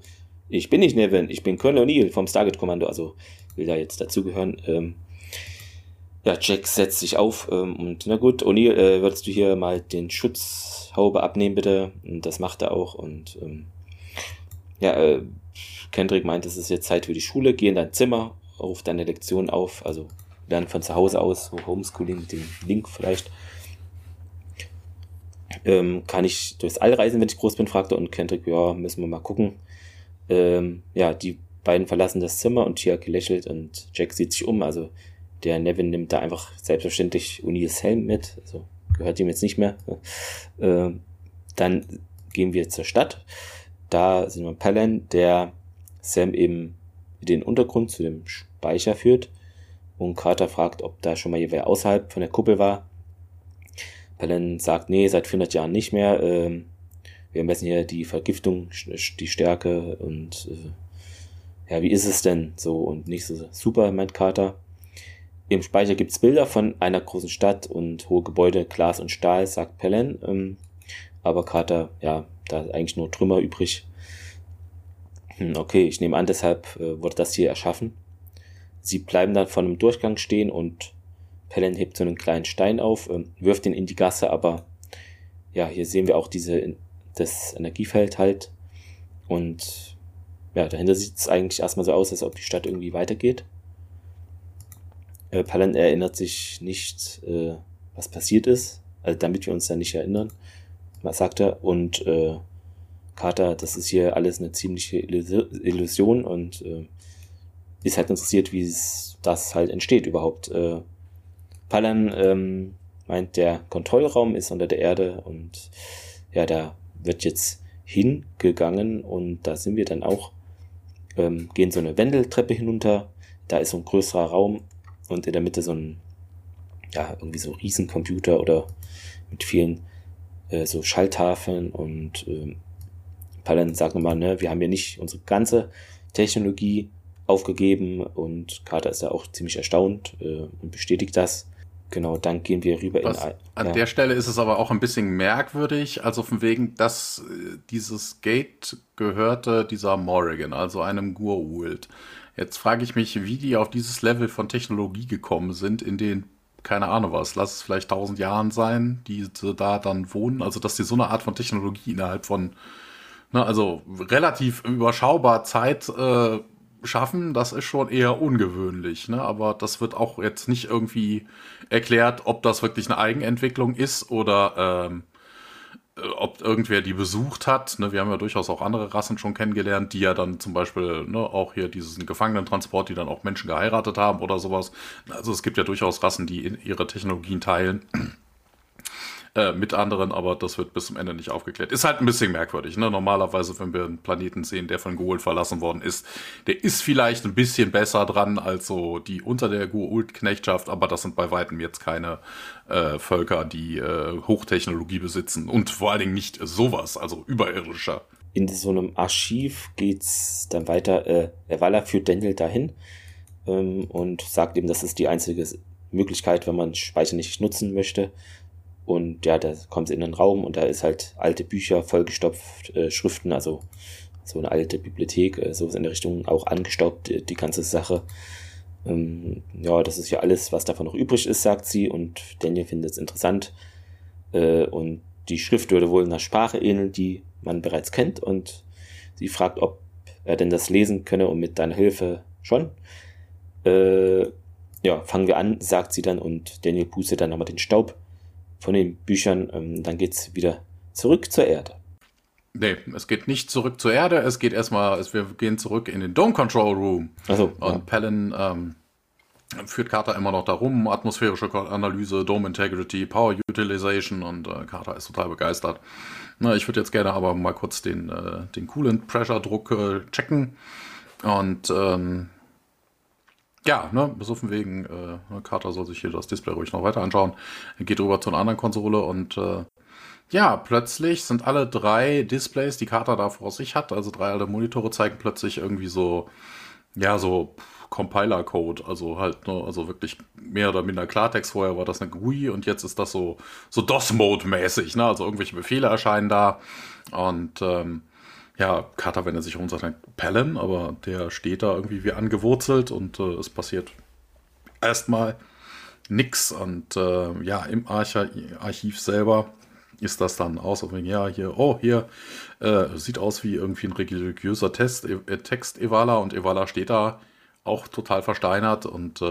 ich bin nicht Nevin, ich bin Colonel O'Neill vom Stargate-Kommando, also will da jetzt dazugehören. Ja, Jack setzt sich auf und na gut, O'Neill, würdest du hier mal den Schutzhaube abnehmen bitte? Und das macht er auch und ja, Kendrick meint, es ist jetzt Zeit für die Schule, geh in dein Zimmer, ruf deine Lektion auf, also lernen von zu Hause aus, so Homeschooling, den Link vielleicht. Kann ich durchs All reisen, wenn ich groß bin, fragte und Kendrick, ja, müssen wir mal gucken. Ja, die beiden verlassen das Zimmer und Tiaki lächelt und Jack sieht sich um, also der Nevin nimmt da einfach selbstverständlich O'Neills Helm mit, also gehört ihm jetzt nicht mehr. Dann gehen wir zur Stadt, da sind wir in Pallan, der Sam eben den Untergrund zu dem Speicher führt und Carter fragt, ob da schon mal jemand außerhalb von der Kuppel war. Pallan sagt, nee, seit 400 Jahren nicht mehr. Wir messen hier die Vergiftung, die Stärke und ja, wie ist es denn so und nicht so super, meint Carter. Im Speicher gibt es Bilder von einer großen Stadt und hohe Gebäude, Glas und Stahl, sagt Pallan. Aber Carter, ja, da ist eigentlich nur Trümmer übrig. Okay, ich nehme an, deshalb wurde das hier erschaffen. Sie bleiben dann vor einem Durchgang stehen und Pallan hebt so einen kleinen Stein auf, wirft ihn in die Gasse, aber ja, hier sehen wir auch das Energiefeld halt und ja, dahinter sieht es eigentlich erstmal so aus, als ob die Stadt irgendwie weitergeht. Pallan erinnert sich nicht, was passiert ist, also damit wir uns da nicht erinnern, was sagt er, und Carter, das ist hier alles eine ziemliche Illusion und ist halt interessiert, wie das halt entsteht überhaupt. Pallan meint, der Kontrollraum ist unter der Erde und ja, da wird jetzt hingegangen und da sind wir dann auch, gehen so eine Wendeltreppe hinunter, da ist so ein größerer Raum und in der Mitte so ein, ja, irgendwie so Riesencomputer oder mit vielen so Schalltafeln und Pallan sagt nochmal, ne, wir haben hier nicht unsere ganze Technologie aufgegeben und Carter ist ja auch ziemlich erstaunt und bestätigt das. Genau, dann gehen wir rüber der Stelle ist es aber auch ein bisschen merkwürdig, also von wegen, dass dieses Gate gehörte dieser Morrigan, also einem Gurult. Jetzt frage ich mich, wie die auf dieses Level von Technologie gekommen sind, in den, keine Ahnung was, lass es vielleicht 1000 Jahren sein, die da dann wohnen, also dass die so eine Art von Technologie innerhalb von, ne, also relativ überschaubar Zeit schaffen, das ist schon eher ungewöhnlich, ne? Aber das wird auch jetzt nicht irgendwie erklärt, ob das wirklich eine Eigenentwicklung ist oder ob irgendwer die besucht hat. Ne? Wir haben ja durchaus auch andere Rassen schon kennengelernt, die ja dann zum Beispiel, ne, auch hier diesen Gefangenentransport, die dann auch Menschen geheiratet haben oder sowas. Also es gibt ja durchaus Rassen, die ihre Technologien teilen mit anderen, aber das wird bis zum Ende nicht aufgeklärt. Ist halt ein bisschen merkwürdig, ne? Normalerweise, wenn wir einen Planeten sehen, der von Goa'uld verlassen worden ist, der ist vielleicht ein bisschen besser dran als so die unter der Goa'uld-Knechtschaft, aber das sind bei weitem jetzt keine Völker, die Hochtechnologie besitzen und vor allen Dingen nicht sowas, also überirdischer. In so einem Archiv geht's dann weiter, Valor führt Daniel dahin und sagt ihm, das ist die einzige Möglichkeit, wenn man Speicher nicht nutzen möchte. Und ja, da kommt es in den Raum und da ist halt alte Bücher, vollgestopft, Schriften, also so eine alte Bibliothek, sowas in der Richtung, auch angestaubt, die ganze Sache. Ja, das ist ja alles, was davon noch übrig ist, sagt sie und Daniel findet es interessant. Und Die Schrift würde wohl einer Sprache ähneln, die man bereits kennt, und sie fragt, ob er denn das lesen könne, und mit deiner Hilfe schon. Ja, fangen wir an, sagt sie dann, und Daniel pustet dann nochmal den Staub von den Büchern. Dann geht's wieder zurück zur Erde. Nee, es geht nicht zurück zur Erde, es geht erstmal, wir gehen zurück in den Dome Control Room. Ach so, und ja. Palin führt Carter immer noch darum, atmosphärische Analyse, Dome Integrity, Power Utilization, und Carter ist total begeistert. Na, ich würde jetzt gerne aber mal kurz den Coolant Pressure Druck checken und ja, ne, besoffen wegen, Carter soll sich hier das Display ruhig noch weiter anschauen. Er geht rüber zu einer anderen Konsole und ja, plötzlich sind alle drei Displays, die Carter da vor sich hat, also drei alte Monitore, zeigen plötzlich irgendwie so, ja, so Compiler-Code, also halt, ne, also wirklich mehr oder minder Klartext. Vorher war das eine GUI und jetzt ist das so DOS-Mode-mäßig, ne, also irgendwelche Befehle erscheinen da und, ja, Carter wendet sich um und sagt dann Palin, aber der steht da irgendwie wie angewurzelt und es passiert erstmal nix und, ja, im Archiv selber ist das dann aus, und ja, hier, sieht aus wie irgendwie ein religiöser Text, Evala, und Evala steht da auch total versteinert und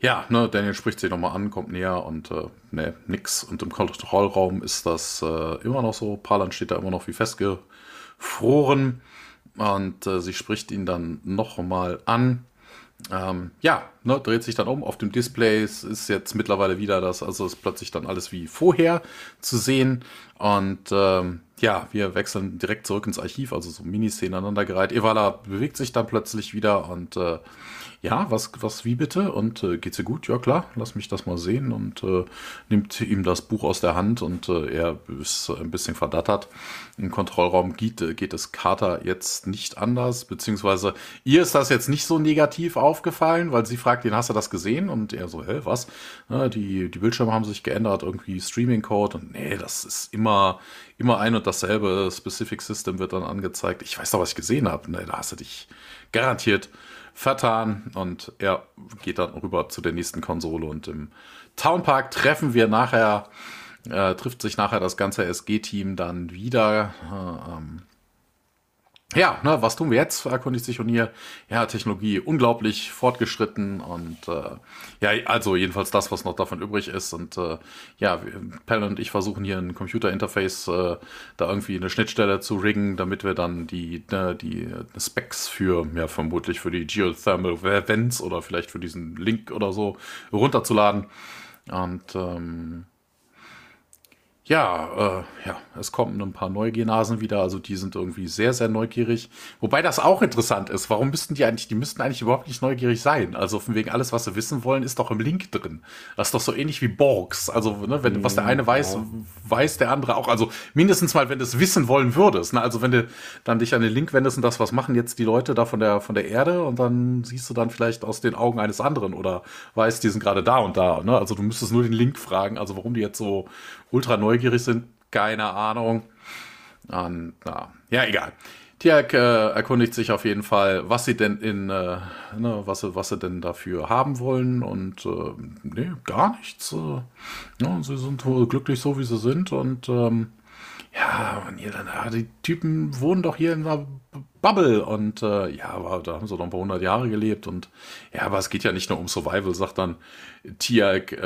ja, ne, Daniel spricht sich nochmal an, kommt näher und ne, nix, und im Kontrollraum ist das immer noch so, Palin steht da immer noch wie festgefroren und sie spricht ihn dann nochmal an. Ja, ne, dreht sich dann um. Auf dem Display ist jetzt mittlerweile wieder das, also ist plötzlich dann alles wie vorher zu sehen. Und ja, wir wechseln direkt zurück ins Archiv, also so Miniszenen aneinandergereiht. Evala bewegt sich dann plötzlich wieder und ja, was, wie bitte? Und geht's ihr gut? Ja, klar, lass mich das mal sehen. Und nimmt ihm das Buch aus der Hand und er ist ein bisschen verdattert. Im Kontrollraum geht es Carter jetzt nicht anders, beziehungsweise ihr ist das jetzt nicht so negativ aufgefallen, weil sie fragt ihn, hast du das gesehen? Und er so, was? Na, die Bildschirme haben sich geändert, irgendwie Streaming-Code. Und nee, das ist immer ein und dasselbe. Specific System wird dann angezeigt. Ich weiß doch, was ich gesehen habe. Nee, da hast du dich garantiert vertan, und er geht dann rüber zu der nächsten Konsole, und im Townpark trifft sich nachher das ganze SG-Team dann wieder. Ja, ne, was tun wir jetzt, erkundigt sich O'Neill. Ja, Technologie unglaublich fortgeschritten und ja, also jedenfalls das, was noch davon übrig ist, und ja, Palin und ich versuchen hier ein Computerinterface, da irgendwie eine Schnittstelle zu riggen, damit wir dann die Specs für, ja, vermutlich für die Geothermal Vents oder vielleicht für diesen Link oder so runterzuladen, und ja, es kommen ein paar Neugenasen wieder, also die sind irgendwie sehr, sehr neugierig. Wobei das auch interessant ist, warum müssten die müssten eigentlich überhaupt nicht neugierig sein. Also von wegen, alles, was sie wissen wollen, ist doch im Link drin. Das ist doch so ähnlich wie Borgs. Also, ne, wenn was der eine weiß, weiß der andere auch. Also mindestens mal, wenn du es wissen wollen würdest. Ne? Also wenn du dann dich an den Link wendest und das, was machen jetzt die Leute da von der Erde, und dann siehst du dann vielleicht aus den Augen eines anderen oder weißt, die sind gerade da und da. Ne? Also du müsstest nur den Link fragen, also warum die jetzt so ultra neugierig sind, keine Ahnung. Und, ja, egal. Tiag erkundigt sich auf jeden Fall, was sie denn was sie denn dafür haben wollen, und nee, gar nichts. Ja, sie sind wohl glücklich so, wie sie sind, und ja, die Typen wohnen doch hier in einer Bubble, und ja, aber da haben sie doch ein paar 100 Jahre gelebt, und ja, aber es geht ja nicht nur um Survival, sagt dann Tiag.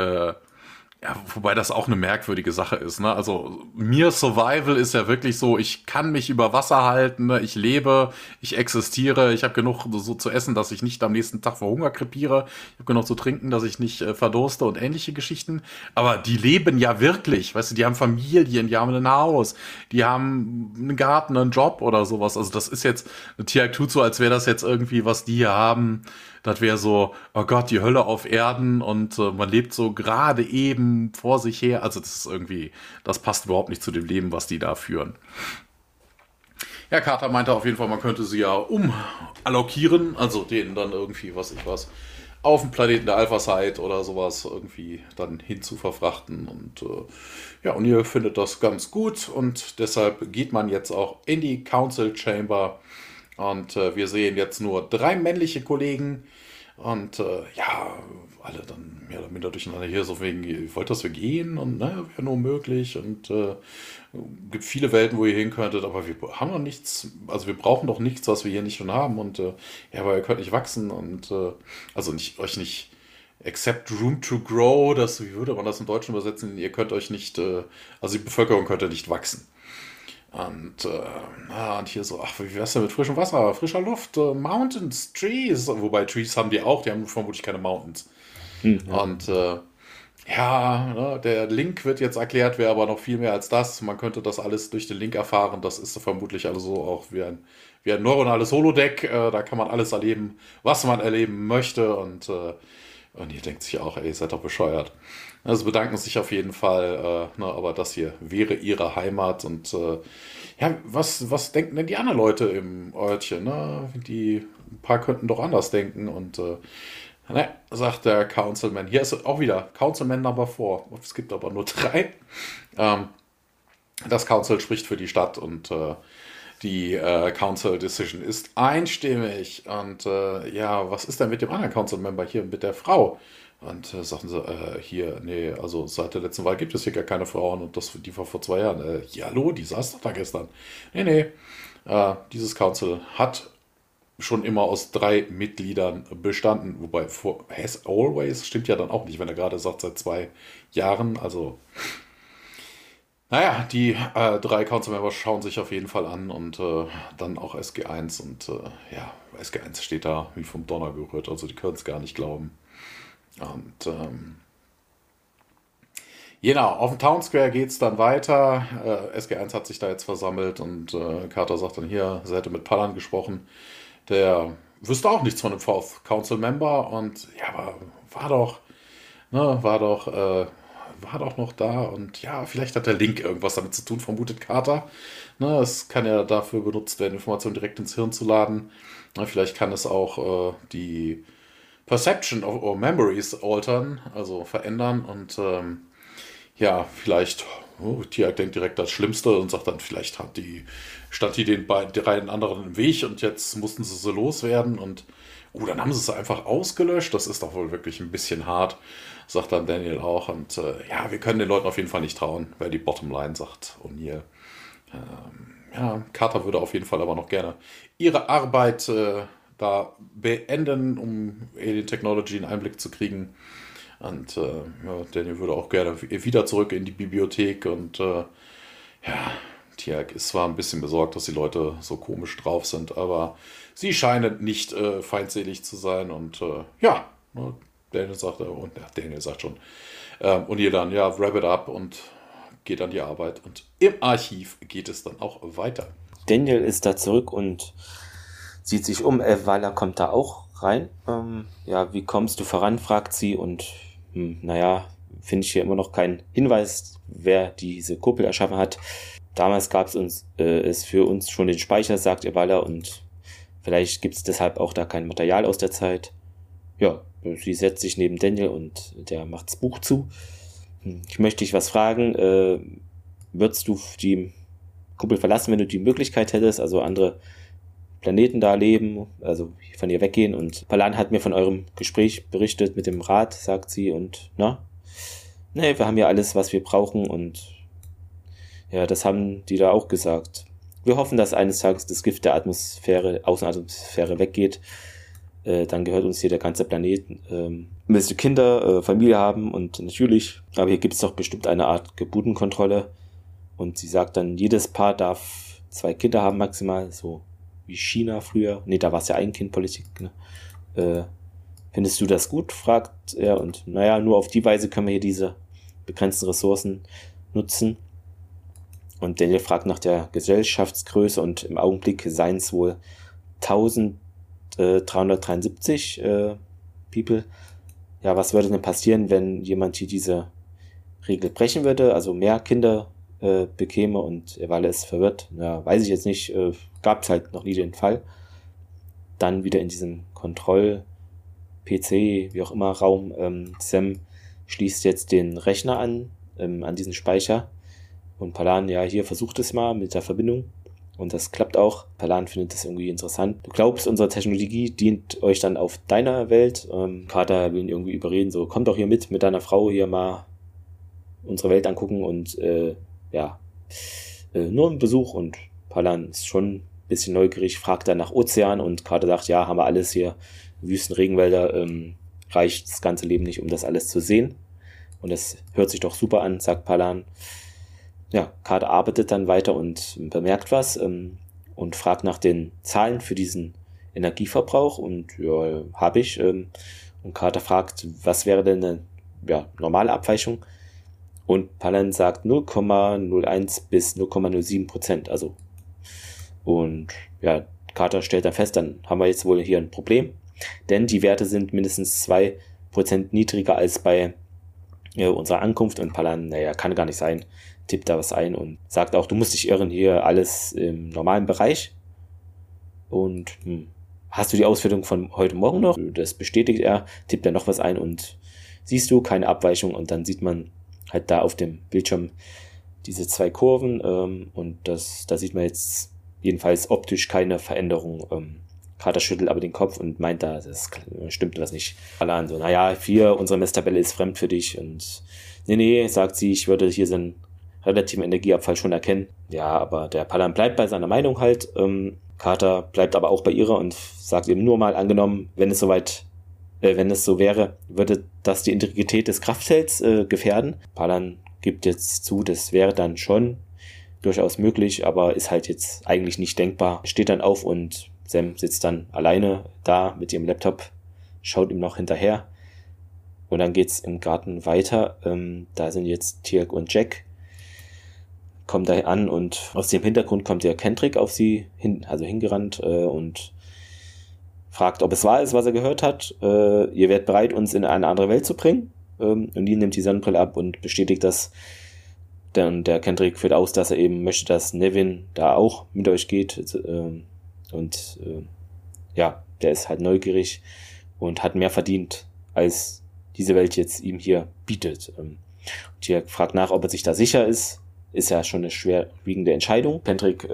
Ja, wobei das auch eine merkwürdige Sache ist, ne? Also mir Survival ist ja wirklich so, ich kann mich über Wasser halten, ne? Ich lebe, ich existiere, ich habe genug so zu essen, dass ich nicht am nächsten Tag vor Hunger krepiere, ich habe genug zu trinken, dass ich nicht verdurste und ähnliche Geschichten. Aber die leben ja wirklich, weißt du, die haben Familien, die haben ein Haus, die haben einen Garten, einen Job oder sowas. Also das ist jetzt, Tiag tut so, als wäre das jetzt irgendwie, was die hier haben. Das wäre so, oh Gott, die Hölle auf Erden, und man lebt so gerade eben vor sich her. Also das ist irgendwie, das passt überhaupt nicht zu dem Leben, was die da führen. Ja, Carter meinte auf jeden Fall, man könnte sie ja umallokieren, also denen dann irgendwie, auf dem Planeten der Alpha-Site oder sowas irgendwie dann hinzuverfrachten. Und ja, und ihr findet das ganz gut, und deshalb geht man jetzt auch in die Council Chamber. Und wir sehen jetzt nur 3 männliche Kollegen, Und ja, alle dann mehr oder minder durcheinander hier, so wegen, ihr wollt, dass wir gehen und naja, wäre nur möglich und gibt viele Welten, wo ihr hin könntet, aber wir haben noch nichts, also wir brauchen doch nichts, was wir hier nicht schon haben und ja, aber ihr könnt nicht wachsen und also nicht, euch nicht except room to grow, das, wie würde man das im Deutschen übersetzen, ihr könnt euch nicht, also die Bevölkerung könnte nicht wachsen. Und, und hier so, ach, wie wär's denn mit frischem Wasser, frischer Luft, Mountains, Trees, wobei Trees haben die auch, die haben vermutlich keine Mountains. Mhm. Und ja, ne, der Link wird jetzt erklärt, wäre aber noch viel mehr als das. Man könnte das alles durch den Link erfahren. Das ist vermutlich also so auch wie ein neuronales Holodeck. Da kann man alles erleben, was man erleben möchte. Und ihr denkt sich auch, ey, ihr seid doch bescheuert. Also bedanken sich auf jeden Fall. Ne, aber das hier wäre ihre Heimat. Und ja, was denken denn die anderen Leute im Örtchen? Ne? Ein paar könnten doch anders denken. Und ne, sagt der Councilman. Hier ist auch wieder Councilman Number 4. Es gibt aber nur 3. Das Council spricht für die Stadt und die Council Decision ist einstimmig. Und ja, was ist denn mit dem anderen Council-Member hier, mit der Frau? Und sagten sie, hier, nee, also seit der letzten Wahl gibt es hier gar keine Frauen und das, die war vor 2 Jahren. Ja, hallo, die saß doch da gestern. Nee, dieses Council hat schon immer aus 3 Mitgliedern bestanden, wobei has always stimmt ja dann auch nicht, wenn er gerade sagt, seit 2 Jahren, also naja, die 3 Councilmember schauen sich auf jeden Fall an und dann auch SG1 und ja, SG1 steht da wie vom Donner gerührt, also die können es gar nicht glauben. Und genau, auf dem Town Square geht es dann weiter, SG1 hat sich da jetzt versammelt und Carter sagt dann hier, sie hätte mit Pallan gesprochen. Der wüsste auch nichts von dem 4th Council Member und ja, aber war doch noch da und ja, vielleicht hat der Link irgendwas damit zu tun, vermutet Carter. Ne, es kann ja dafür benutzt werden, Informationen direkt ins Hirn zu laden. Ne, vielleicht kann es auch die Perception or Memories altern, also verändern und ja, vielleicht. Tiag denkt direkt das Schlimmste und sagt dann, vielleicht stand die den beiden 3 anderen im Weg und jetzt mussten sie loswerden und dann haben sie es einfach ausgelöscht. Das ist doch wohl wirklich ein bisschen hart, sagt dann Daniel auch. Und ja, wir können den Leuten auf jeden Fall nicht trauen, weil die Bottomline, sagt O'Neill. Ja, Carter würde auf jeden Fall aber noch gerne ihre Arbeit da beenden, um Alien Technology einen Einblick zu kriegen. Und ja, Daniel würde auch gerne wieder zurück in die Bibliothek und ja, Tiag ist zwar ein bisschen besorgt, dass die Leute so komisch drauf sind, aber sie scheinen nicht feindselig zu sein und ja, Daniel sagt schon und ihr dann, ja, wrap it up und geht an die Arbeit und im Archiv geht es dann auch weiter. Daniel ist da zurück und sieht sich um, Valor kommt da auch rein. Ja, wie kommst du voran, fragt sie und naja, finde ich hier immer noch keinen Hinweis, wer diese Kuppel erschaffen hat. Damals gab es für uns schon den Speicher, sagt ihr Valor, und vielleicht gibt es deshalb auch da kein Material aus der Zeit. Ja, sie setzt sich neben Daniel und der macht das Buch zu. Ich möchte dich was fragen. Würdest du die Kuppel verlassen, wenn du die Möglichkeit hättest, also andere Planeten da leben, also von hier weggehen? Und Pallan hat mir von eurem Gespräch berichtet mit dem Rat, sagt sie, und nee, wir haben ja alles, was wir brauchen und ja, das haben die da auch gesagt. Wir hoffen, dass eines Tages das Gift der Atmosphäre, Außenatmosphäre weggeht, dann gehört uns hier der ganze Planet. Willst du Kinder, Familie haben? Und natürlich, aber hier gibt es doch bestimmt eine Art Geburtenkontrolle und sie sagt dann, jedes Paar darf 2 Kinder haben maximal, so wie China früher. Nee, da war es ja Ein-Kind-Politik. Ne? Findest du das gut? Fragt er. Und naja, nur auf die Weise können wir hier diese begrenzten Ressourcen nutzen. Und Daniel fragt nach der Gesellschaftsgröße und im Augenblick seien es wohl 1373 People. Ja, was würde denn passieren, wenn jemand hier diese Regel brechen würde? Also mehr Kinder bekäme, und weil er ist verwirrt, ja, weiß ich jetzt nicht, gab es halt noch nie den Fall. Dann wieder in diesem Kontroll-PC, wie auch immer, Raum, Sam schließt jetzt den Rechner an diesen Speicher und Pallan, ja, hier versucht es mal mit der Verbindung Und das klappt auch. Palan findet das irgendwie interessant. Du glaubst, unsere Technologie dient euch dann auf deiner Welt. Carter will ihn irgendwie überreden, so, komm doch hier mit deiner Frau hier mal unsere Welt angucken und nur ein Besuch. Und Palan ist schon ein bisschen neugierig, fragt dann nach Ozean und Carter sagt, ja, haben wir alles hier, Wüsten, Regenwälder, reicht das ganze Leben nicht, um das alles zu sehen. Und das hört sich doch super an, sagt Palan. Ja, Carter arbeitet dann weiter und bemerkt was und fragt nach den Zahlen für diesen Energieverbrauch und ja, habe ich. Und Carter fragt, was wäre denn eine normale Abweichung? Und Palan sagt 0,01 bis 0,07%. Also, und ja, Carter stellt dann fest, dann haben wir jetzt wohl hier ein Problem, denn die Werte sind mindestens 2% niedriger als bei unserer Ankunft. Und Palan, kann gar nicht sein, tippt da was ein und sagt auch, du musst dich irren, hier alles im normalen Bereich. Und hast du die Auswertung von heute Morgen noch? Das bestätigt er, tippt da noch was ein und siehst du, keine Abweichung. Und dann sieht man halt da auf dem Bildschirm diese zwei Kurven und da sieht man jetzt jedenfalls optisch keine Veränderung. Carter schüttelt aber den Kopf und meint da, das stimmt was nicht. Palan so, unsere Messtabelle ist fremd für dich. Und nee, sagt sie, ich würde hier so einen relativen Energieabfall schon erkennen. Ja, aber der Palan bleibt bei seiner Meinung halt. Carter bleibt aber auch bei ihrer und sagt eben nur mal angenommen, wenn es so wäre, würde das die Integrität des Kraftfelds gefährden. Palan gibt jetzt zu, das wäre dann schon durchaus möglich, aber ist halt jetzt eigentlich nicht denkbar. Steht dann auf und Sam sitzt dann alleine da mit ihrem Laptop, schaut ihm noch hinterher und dann geht's im Garten weiter. Da sind jetzt Tirk und Jack, kommen da an und aus dem Hintergrund kommt der Kendrick auf sie hingerannt und fragt, ob es wahr ist, was er gehört hat. Ihr werdet bereit, uns in eine andere Welt zu bringen. Und ihn nimmt die Sonnenbrille ab und bestätigt das. Dann der Kendrick führt aus, dass er eben möchte, dass Nevin da auch mit euch geht. Der ist halt neugierig und hat mehr verdient, als diese Welt jetzt ihm hier bietet. Tirk fragt nach, ob er sich da sicher ist. Ist ja schon eine schwerwiegende Entscheidung. Kendrick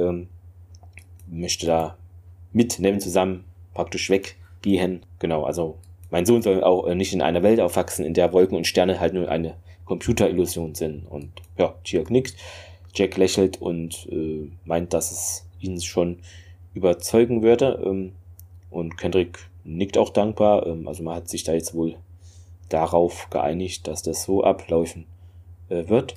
möchte da mit Nevin zusammen praktisch weggehen. Genau, also mein Sohn soll auch nicht in einer Welt aufwachsen, in der Wolken und Sterne halt nur eine Computerillusion sind. Und ja, Tirk nickt. Jack lächelt und meint, dass es ihn schon überzeugen würde, und Kendrick nickt auch dankbar. Also man hat sich da jetzt wohl darauf geeinigt, dass das so ablaufen wird.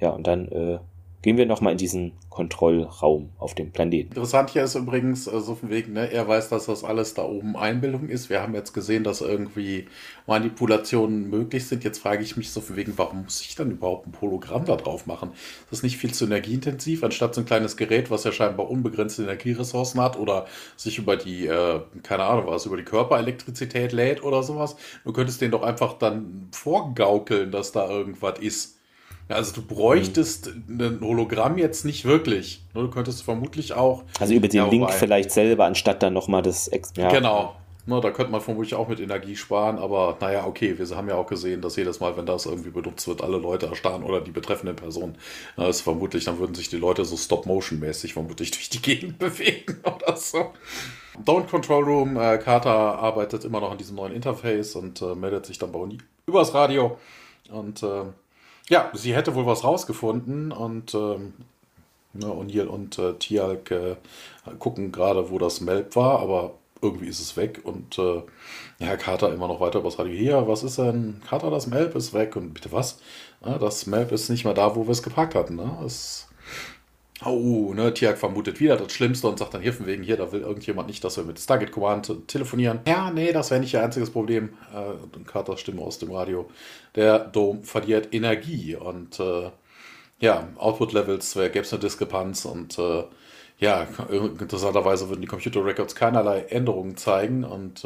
Ja, und dann gehen wir nochmal in diesen Kontrollraum auf dem Planeten. Interessant hier ist übrigens, so von wegen, er weiß, dass das alles da oben Einbildung ist. Wir haben jetzt gesehen, dass irgendwie Manipulationen möglich sind. Jetzt frage ich mich so von wegen, warum muss ich dann überhaupt ein Hologramm da drauf machen? Das ist nicht viel zu energieintensiv, anstatt so ein kleines Gerät, was ja scheinbar unbegrenzte Energieressourcen hat oder sich über die, über die Körperelektrizität lädt oder sowas. Du könntest denen doch einfach dann vorgaukeln, dass da irgendwas ist. Also du bräuchtest ein Hologramm jetzt nicht wirklich. Du könntest vermutlich auch... Also über den Link vielleicht selber, anstatt dann nochmal das... Genau. Da könnte man vermutlich auch mit Energie sparen, aber wir haben ja auch gesehen, dass jedes Mal, wenn das irgendwie benutzt wird, alle Leute erstarren oder die betreffenden Personen. Das ist vermutlich, dann würden sich die Leute so Stop-Motion-mäßig vermutlich durch die Gegend bewegen oder so. Don't Control Room, Carter arbeitet immer noch an diesem neuen Interface und meldet sich dann bei Uni übers Radio und... sie hätte wohl was rausgefunden und O'Neill und Tirk gucken gerade, wo das Melb war, aber irgendwie ist es weg und Carter immer noch weiter übers Radio. Hier, was ist denn? Carter, das Melb ist weg und bitte was? Das Melb ist nicht mehr da, wo wir es geparkt hatten. Tirk vermutet wieder das Schlimmste und sagt dann hier von wegen, da will irgendjemand nicht, dass wir mit Stargate Command telefonieren. Ja, das wäre nicht ihr einziges Problem. Carters Stimme aus dem Radio. Der Dom verliert Energie und Output-Levels gäbe es eine Diskrepanz und interessanterweise würden die Computer-Records keinerlei Änderungen zeigen und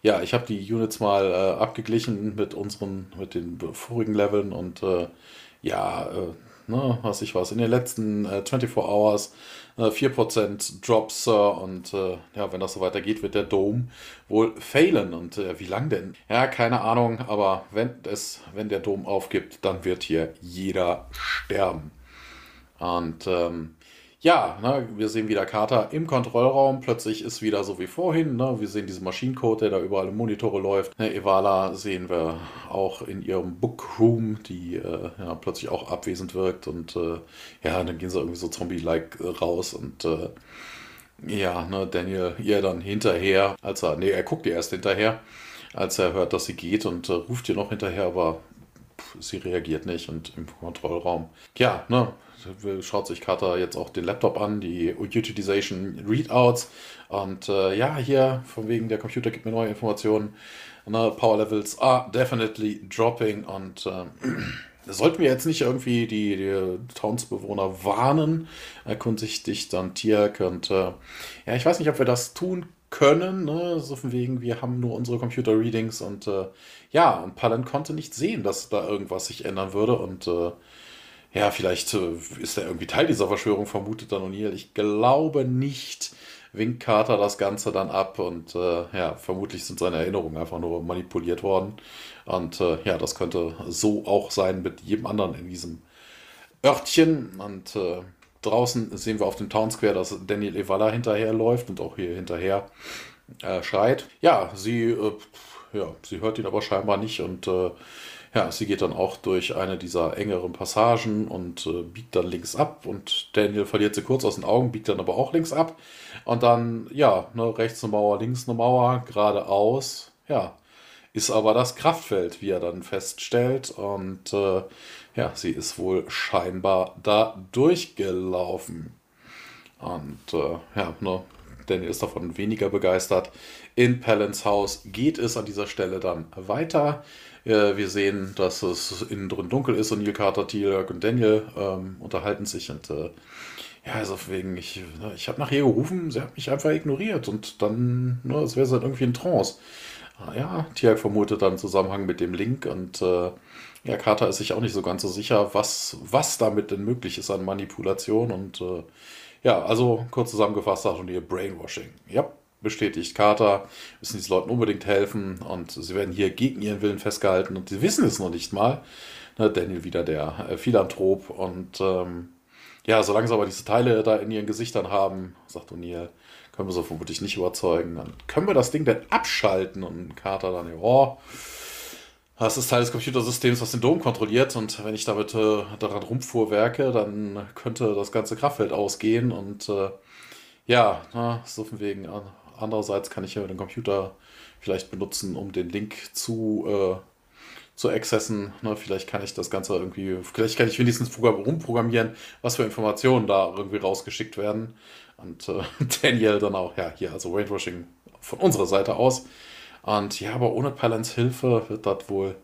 ich habe die Units mal abgeglichen mit den vorigen Leveln und in den letzten 24 Hours 4% Drops und wenn das so weitergeht, wird der Dome wohl failen und wie lang denn? Ja, keine Ahnung, aber wenn der Dome aufgibt, dann wird hier jeder sterben und Ja, ne, wir sehen wieder Carter im Kontrollraum. Plötzlich ist wieder so wie vorhin. Ne? Wir sehen diesen Maschinencode, der da überall im Monitore läuft. Ne, Evala sehen wir auch in ihrem Bookroom, die ja, plötzlich auch abwesend wirkt. Und ja, dann gehen sie irgendwie so zombie-like raus. Und ja, ne, Daniel ihr dann hinterher, er guckt ihr erst hinterher, als er hört, dass sie geht, und ruft ihr noch hinterher, aber sie reagiert nicht. Und im Kontrollraum, ja, ne, schaut sich Carter jetzt auch den Laptop an, die Utilization Readouts, und ja, hier, von wegen der Computer gibt mir neue Informationen, ne, Power Levels are definitely dropping, und sollten wir jetzt nicht irgendwie die Townsbewohner warnen, erkundigt dich dann Tirk, und ja, ich weiß nicht, ob wir das tun können, ne? So von wegen, wir haben nur unsere Computer-Readings, und ja, und Pallant konnte nicht sehen, dass da irgendwas sich ändern würde, und ja, vielleicht ist er irgendwie Teil dieser Verschwörung, vermutet dann O'Neill. Ich glaube nicht, winkt Carter das Ganze dann ab, und ja, vermutlich sind seine Erinnerungen einfach nur manipuliert worden. Und ja, das könnte so auch sein mit jedem anderen in diesem Örtchen. Und draußen sehen wir auf dem Town Square, dass Daniel Evala hinterherläuft und auch hier hinterher schreit. Ja, sie hört ihn aber scheinbar nicht, und ja, sie geht dann auch durch eine dieser engeren Passagen und biegt dann links ab, und Daniel verliert sie kurz aus den Augen, biegt dann aber auch links ab, und dann, ja, ne, rechts eine Mauer, links eine Mauer, geradeaus, ja, ist aber das Kraftfeld, wie er dann feststellt, und ja, sie ist wohl scheinbar da durchgelaufen. Und ja, ne, Daniel ist davon weniger begeistert. In Palants Haus geht es an dieser Stelle dann weiter. Wir sehen, dass es innen drin dunkel ist, und Neil, Carter, Tirk und Daniel unterhalten sich, und ja, also wegen, ich habe nach ihr gerufen, sie hat mich einfach ignoriert, und dann, ne, es wäre dann irgendwie ein Trance. Ja, Tirk vermutet dann einen Zusammenhang mit dem Link, und ja, Carter ist sich auch nicht so ganz so sicher, was damit denn möglich ist an Manipulation, und ja, also kurz zusammengefasst sagt O'Neill Brainwashing. Ja. Bestätigt Carter, müssen diesen Leuten unbedingt helfen, und sie werden hier gegen ihren Willen festgehalten, und sie wissen es noch nicht mal. Na, Daniel wieder der Philanthrop, und ja, solange sie aber diese Teile da in ihren Gesichtern haben, sagt O'Neill, können wir so vermutlich nicht überzeugen. Dann können wir das Ding denn abschalten, und Carter dann, ja, das ist Teil des Computersystems, was den Dom kontrolliert, und wenn ich damit daran rumfuhrwerke, dann könnte das ganze Kraftfeld ausgehen, und ja, na, so von wegen, andererseits kann ich ja den Computer vielleicht benutzen, um den Link zu accessen. Ne, vielleicht kann ich das Ganze irgendwie, vielleicht kann ich wenigstens rumprogrammieren, was für Informationen da irgendwie rausgeschickt werden. Und Daniel dann auch, ja, hier, also Brainwashing von unserer Seite aus. Und ja, aber ohne Palants Hilfe wird das wohl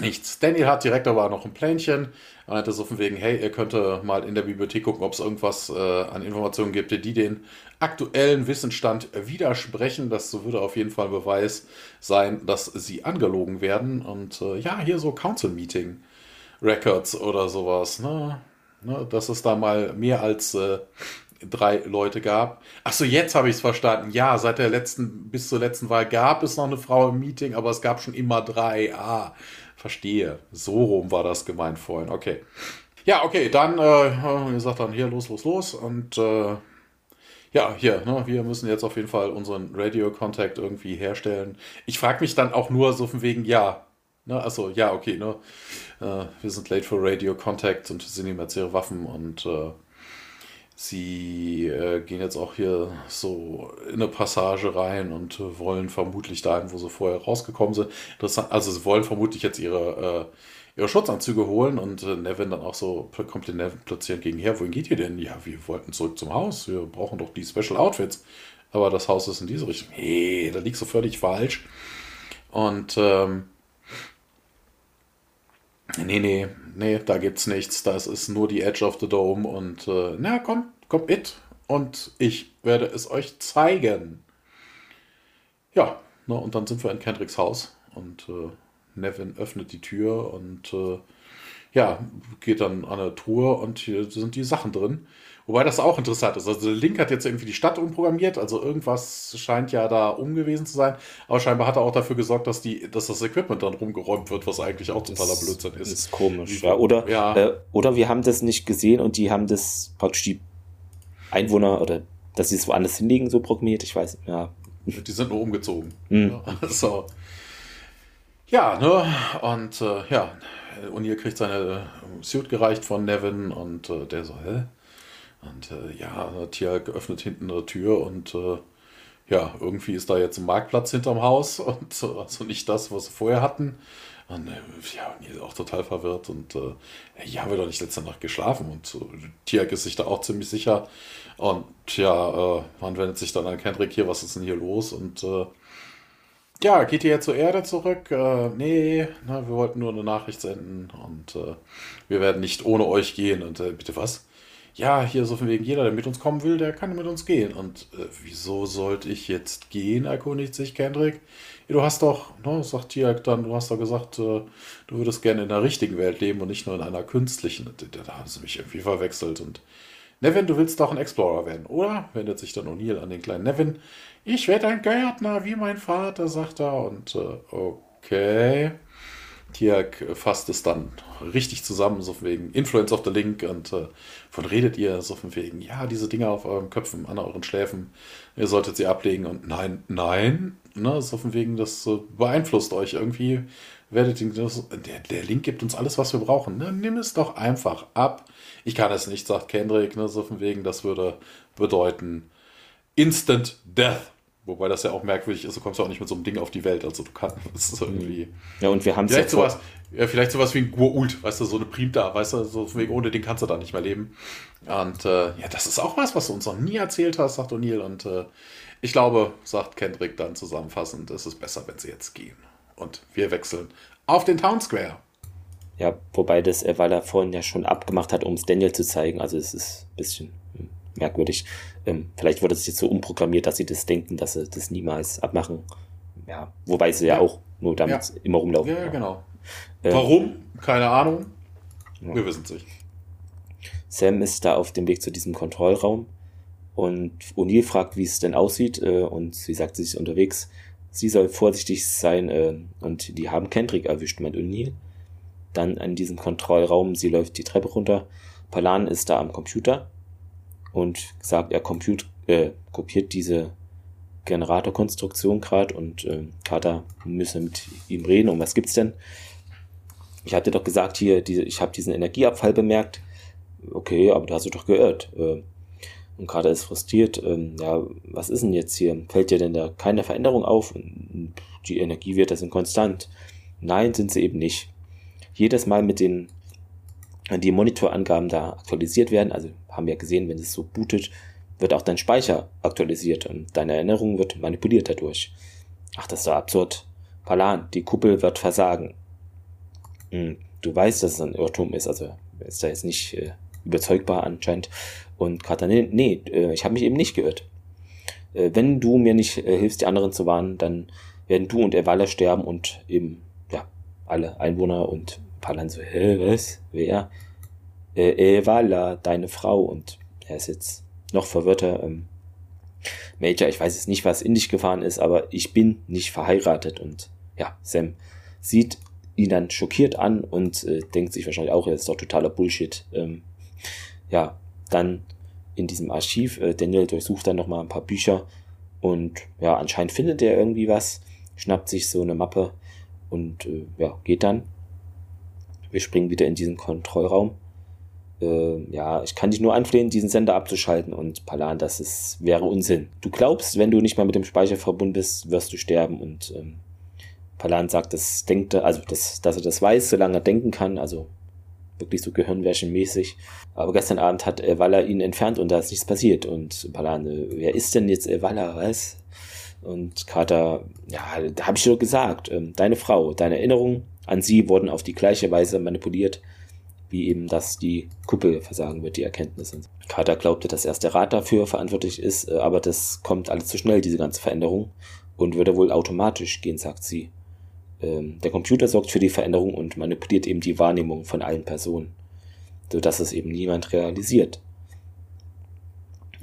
nichts. Daniel hat direkt aber noch ein Plänchen. Er meinte so von wegen, hey, ihr könnt mal in der Bibliothek gucken, ob es irgendwas an Informationen gibt, die den aktuellen Wissensstand widersprechen. Das würde auf jeden Fall Beweis sein, dass sie angelogen werden. Und ja, hier so Council Meeting Records oder sowas. Ne? Dass es da mal mehr als 3 Leute gab. Achso, jetzt habe ich es verstanden. Ja, seit der letzten, bis zur letzten Wahl gab es noch eine Frau im Meeting, aber es gab schon immer 3. Ah, verstehe. So rum war das gemeint vorhin. Okay. Ja, okay, dann gesagt dann hier los. Und ja, hier, ne, wir müssen jetzt auf jeden Fall unseren Radio-Contact irgendwie herstellen. Ich frage mich dann auch nur so von wegen, ja, ne, also ja, okay, ne, wir sind late for Radio-Contact, und sie nehmen jetzt ihre Waffen, und sie gehen jetzt auch hier so in eine Passage rein und wollen vermutlich dahin, wo sie vorher rausgekommen sind. Interessant, also sie wollen vermutlich jetzt ihre Schutzanzüge holen, und Nevin dann auch so, kommt den Nevin plötzlich entgegenher. Wohin geht ihr denn? Ja, wir wollten zurück zum Haus. Wir brauchen doch die Special Outfits. Aber das Haus ist in diese Richtung. Hey, da liegst du völlig falsch. Und nee, da gibt's nichts. Das ist nur die Edge of the Dome, und na komm, kommt mit, und ich werde es euch zeigen. Ja, ne, und dann sind wir in Kendricks Haus, und Nevin öffnet die Tür, und ja, geht dann an eine Truhe, und hier sind die Sachen drin. Wobei das auch interessant ist. Also Link hat jetzt irgendwie die Stadt umprogrammiert, also irgendwas scheint ja da umgewesen zu sein. Aber scheinbar hat er auch dafür gesorgt, dass das Equipment dann rumgeräumt wird, was eigentlich auch totaler Blödsinn ist. Das ist komisch, ja. Oder wir haben das nicht gesehen und die haben das praktisch die Einwohner oder dass sie es woanders hinlegen, so programmiert, ich weiß nicht, ja. Die sind nur umgezogen. Mhm. So. Ja, ne, und ja, O'Neill kriegt seine Suit gereicht von Nevin und der so, hä? Und ja, Teal'c öffnet hinten eine Tür und ja, irgendwie ist da jetzt ein Marktplatz hinterm Haus und also nicht das, was sie vorher hatten. Und ja, O'Neill auch total verwirrt und hier haben wir doch nicht letzte Nacht geschlafen und Teal'c ist sich da auch ziemlich sicher. Und ja, man wendet sich dann an Kendrick hier, was ist denn hier los? Und ja, geht ihr jetzt zur Erde zurück? Nee, na, wir wollten nur eine Nachricht senden und wir werden nicht ohne euch gehen. Und bitte was? Ja, hier so von wegen jeder, der mit uns kommen will, der kann mit uns gehen. Und wieso sollte ich jetzt gehen, erkundigt sich Kendrick. Du hast doch, ne, sagt Teal'c dann, du hast doch gesagt, du würdest gerne in der richtigen Welt leben und nicht nur in einer künstlichen. Da haben sie mich irgendwie verwechselt und Nevin, du willst doch ein Explorer werden, oder? Wendet sich dann O'Neill an den kleinen Nevin. Ich werde ein Gärtner, wie mein Vater, sagt er. Und okay. Teal'c fasst es dann richtig zusammen, so von wegen Influence of the Link. Und von redet ihr, so von wegen, ja, diese Dinger auf euren Köpfen, an euren Schläfen, ihr solltet sie ablegen. Und nein, ne, so von wegen, das beeinflusst euch irgendwie. Der Link gibt uns alles, was wir brauchen. Ne? Nimm es doch einfach ab. Ich kann es nicht, sagt Kendrick, ne, so von wegen, das würde bedeuten Instant Death. Wobei das ja auch merkwürdig ist, du kommst ja auch nicht mit so einem Ding auf die Welt, also du kannst irgendwie... Ja, und wir haben vielleicht ja sowas, ja, vielleicht sowas wie ein Gur-Ult, weißt du, so eine Primta, weißt du, so von wegen, ohne den kannst du da nicht mehr leben. Und ja, das ist auch was du uns noch nie erzählt hast, sagt O'Neill. Und ich glaube, sagt Kendrick dann zusammenfassend, es ist besser, wenn sie jetzt gehen. Und wir wechseln auf den Town Square. Ja, wobei das, weil er vorhin ja schon abgemacht hat, um es Daniel zu zeigen, also es ist ein bisschen merkwürdig. Vielleicht wurde es jetzt so umprogrammiert, dass sie das denken, dass sie das niemals abmachen. Ja, wobei sie ja auch nur damit immer rumlaufen. Ja, genau. Warum? Keine Ahnung. Ja. Wir wissen es nicht. Sam ist da auf dem Weg zu diesem Kontrollraum und O'Neill fragt, wie es denn aussieht und sie sagt, sie ist unterwegs. Sie soll vorsichtig sein und die haben Kendrick erwischt, meint O'Neill. Dann in diesem Kontrollraum, sie läuft die Treppe runter. Palan ist da am Computer und sagt, er kopiert diese Generatorkonstruktion gerade und Carter müsse mit ihm reden. Um was gibt's denn? Ich habe dir doch gesagt, hier, ich habe diesen Energieabfall bemerkt. Okay, aber da hast du doch geirrt. Und Carter ist frustriert. Ja, was ist denn jetzt hier? Fällt dir denn da keine Veränderung auf? Die Energiewerte sind konstant. Nein, sind sie eben nicht. Jedes Mal mit die Monitorangaben da aktualisiert werden, also haben wir gesehen, wenn es so bootet, wird auch dein Speicher aktualisiert und deine Erinnerung wird manipuliert dadurch. Ach, das ist doch absurd. Palan, die Kuppel wird versagen. Du weißt, dass es ein Irrtum ist, also ist da jetzt nicht überzeugbar anscheinend. Und Carter, nee, ich habe mich eben nicht geirrt. Wenn du mir nicht hilfst, die anderen zu warnen, dann werden du und Evala sterben und eben alle Einwohner und Palan so, was? Wer? Evala, deine Frau. Und er ist jetzt noch verwirrter. Major, ich weiß jetzt nicht, was in dich gefahren ist, aber ich bin nicht verheiratet. Und ja, Sam sieht ihn dann schockiert an und denkt sich wahrscheinlich auch, er ist doch totaler Bullshit. Ja, dann in diesem Archiv, Daniel durchsucht dann nochmal ein paar Bücher und ja, anscheinend findet er irgendwie was, schnappt sich so eine Mappe und ja, geht dann. Wir springen wieder in diesen Kontrollraum. Ja, ich kann dich nur anflehen, diesen Sender abzuschalten. Und Palan, wäre Unsinn. Du glaubst, wenn du nicht mal mit dem Speicher verbunden bist, wirst du sterben. Und Palan sagt, dass er das weiß, solange er denken kann. Also wirklich so gehirnwäschemäßig. Aber gestern Abend hat Evala ihn entfernt und da ist nichts passiert. Und Palan, wer ist denn jetzt Evala, was? Und Carter, ja, da habe ich dir doch gesagt, deine Frau, deine Erinnerungen an sie wurden auf die gleiche Weise manipuliert, wie eben, dass die Kuppel versagen wird, die Erkenntnisse. Carter glaubte, dass erst der Rat dafür verantwortlich ist, aber das kommt alles zu schnell, diese ganze Veränderung, und würde wohl automatisch gehen, sagt sie. Der Computer sorgt für die Veränderung und manipuliert eben die Wahrnehmung von allen Personen, sodass es eben niemand realisiert.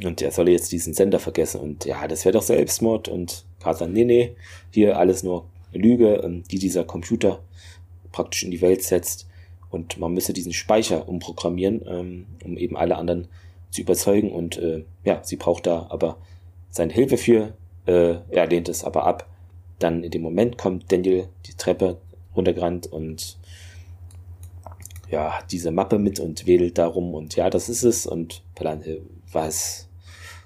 Und er solle jetzt diesen Sender vergessen. Und ja, das wäre doch Selbstmord. Und Kazan, nee, hier alles nur Lüge, die dieser Computer praktisch in die Welt setzt. Und man müsse diesen Speicher umprogrammieren, um eben alle anderen zu überzeugen. Und ja, sie braucht da aber seine Hilfe für. Er lehnt es aber ab. Dann in dem Moment kommt Daniel die Treppe runtergerannt und ja, hat diese Mappe mit und wedelt darum. Und ja, das ist es. Und Palan, was?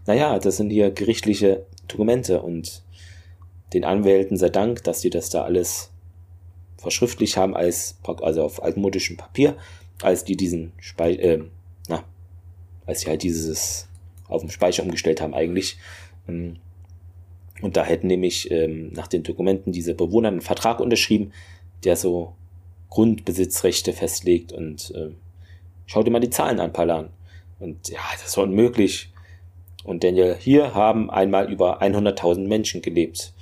Naja, das sind hier gerichtliche Dokumente. Und den Anwälten sei Dank, dass die das da alles verschriftlich haben, also auf altmodischem Papier, als sie halt dieses auf dem Speicher umgestellt haben eigentlich. Und da hätten nämlich nach den Dokumenten diese Bewohner einen Vertrag unterschrieben, der so Grundbesitzrechte festlegt. Und schau dir mal die Zahlen an, Palan. Und ja, das war unmöglich. Und Daniel, hier haben einmal über 100.000 Menschen gelebt.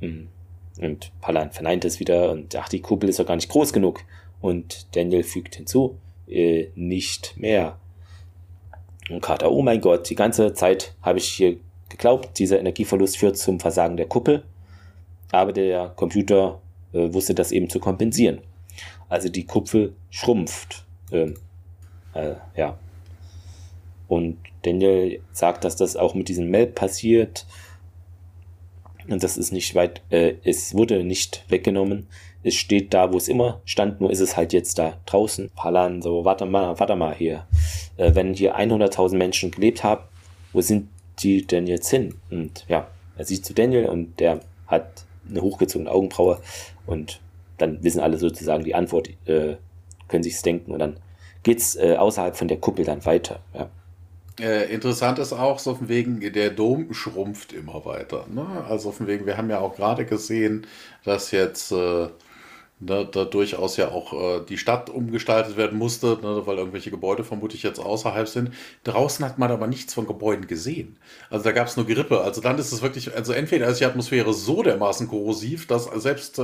Und Palan verneint es wieder und ach, die Kuppel ist doch gar nicht groß genug. Und Daniel fügt hinzu, nicht mehr. Und Carter, oh mein Gott, die ganze Zeit habe ich hier geglaubt, dieser Energieverlust führt zum Versagen der Kuppel. Aber der Computer wusste das eben zu kompensieren. Also die Kuppel schrumpft. Ja. Und Daniel sagt, dass das auch mit diesem Melb passiert. Und das ist nicht weit, es wurde nicht weggenommen. Es steht da, wo es immer stand, nur ist es halt jetzt da draußen. Palan, so, warte mal hier. Wenn hier 100.000 Menschen gelebt haben, wo sind die denn jetzt hin? Und ja, er sieht zu Daniel und der hat eine hochgezogene Augenbraue und dann wissen alle sozusagen die Antwort, können sich's denken und dann geht's außerhalb von der Kuppel dann weiter, ja. Interessant ist auch, so von wegen, der Dom schrumpft immer weiter. Ne? Also von wegen, wir haben ja auch gerade gesehen, dass jetzt da durchaus ja auch die Stadt umgestaltet werden musste, ne? Weil irgendwelche Gebäude vermutlich jetzt außerhalb sind. Draußen hat man aber nichts von Gebäuden gesehen. Also da gab es nur Gerippe. Also dann ist es wirklich, also entweder ist die Atmosphäre so dermaßen korrosiv, dass selbst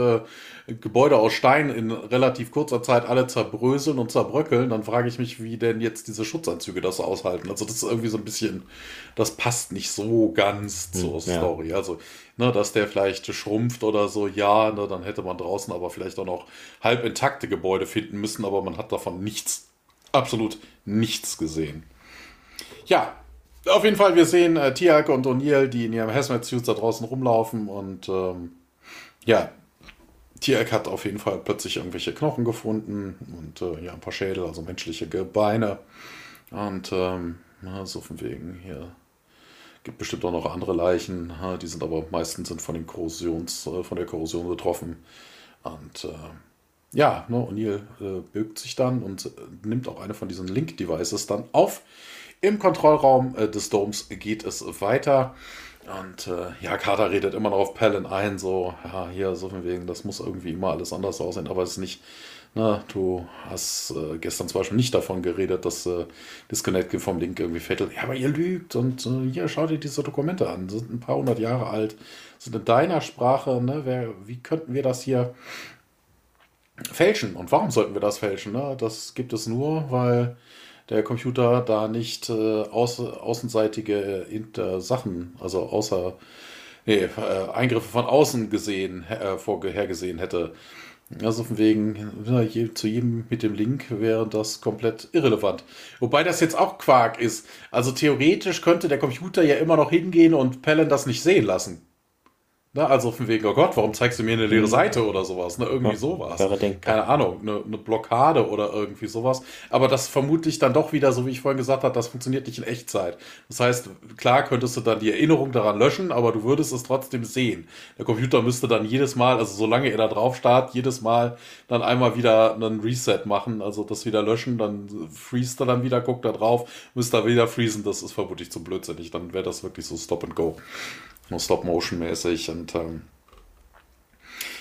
Gebäude aus Stein in relativ kurzer Zeit alle zerbröseln und zerbröckeln, dann frage ich mich, wie denn jetzt diese Schutzanzüge das aushalten. Also das ist irgendwie so ein bisschen, das passt nicht so ganz zur Story. Also, ne, dass der vielleicht schrumpft oder so, ja, ne, dann hätte man draußen aber vielleicht auch noch halb intakte Gebäude finden müssen, aber man hat davon nichts, absolut nichts gesehen. Ja, auf jeden Fall, wir sehen Tiag und O'Neill, die in ihrem Hazmat-Suits da draußen rumlaufen und ja, Tiag hat auf jeden Fall plötzlich irgendwelche Knochen gefunden und ja, ein paar Schädel, also menschliche Gebeine. Und so von wegen hier. Gibt bestimmt auch noch andere Leichen, die sind aber meistens sind von der Korrosion betroffen. Und ja, ne, O'Neill bückt sich dann und nimmt auch eine von diesen Link-Devices dann auf. Im Kontrollraum des Doms geht es weiter. Und ja, Carter redet immer noch auf Palin ein, so, ja, hier, so von wegen, das muss irgendwie immer alles anders aussehen, aber es ist nicht, ne, du hast gestern zum Beispiel nicht davon geredet, dass Disconnect vom Link irgendwie fettet, ja, aber ihr lügt und hier, schau dir diese Dokumente an, sind ein paar hundert Jahre alt, sind in deiner Sprache, ne, wie könnten wir das hier fälschen und warum sollten wir das fälschen, ne, das gibt es nur, weil der Computer da nicht außenseitige Sachen, also außer Eingriffe von außen gesehen, hergesehen hätte. Also von wegen, zu jedem mit dem Link wäre das komplett irrelevant. Wobei das jetzt auch Quark ist. Also theoretisch könnte der Computer ja immer noch hingehen und Palin das nicht sehen lassen. Na, also von wegen, oh Gott, warum zeigst du mir eine leere Seite oder sowas? Ne, irgendwie sowas. Keine Ahnung, eine Blockade oder irgendwie sowas. Aber das vermutlich dann doch wieder, so wie ich vorhin gesagt habe, das funktioniert nicht in Echtzeit. Das heißt, klar könntest du dann die Erinnerung daran löschen, aber du würdest es trotzdem sehen. Der Computer müsste dann jedes Mal, also solange er da drauf starrt, jedes Mal dann einmal wieder einen Reset machen, also das wieder löschen, dann freest er dann wieder, guckt da drauf, müsste er wieder freezen, das ist vermutlich zu blödsinnig. Dann wäre das wirklich so Stop and Go. Nur Stop-Motion-mäßig und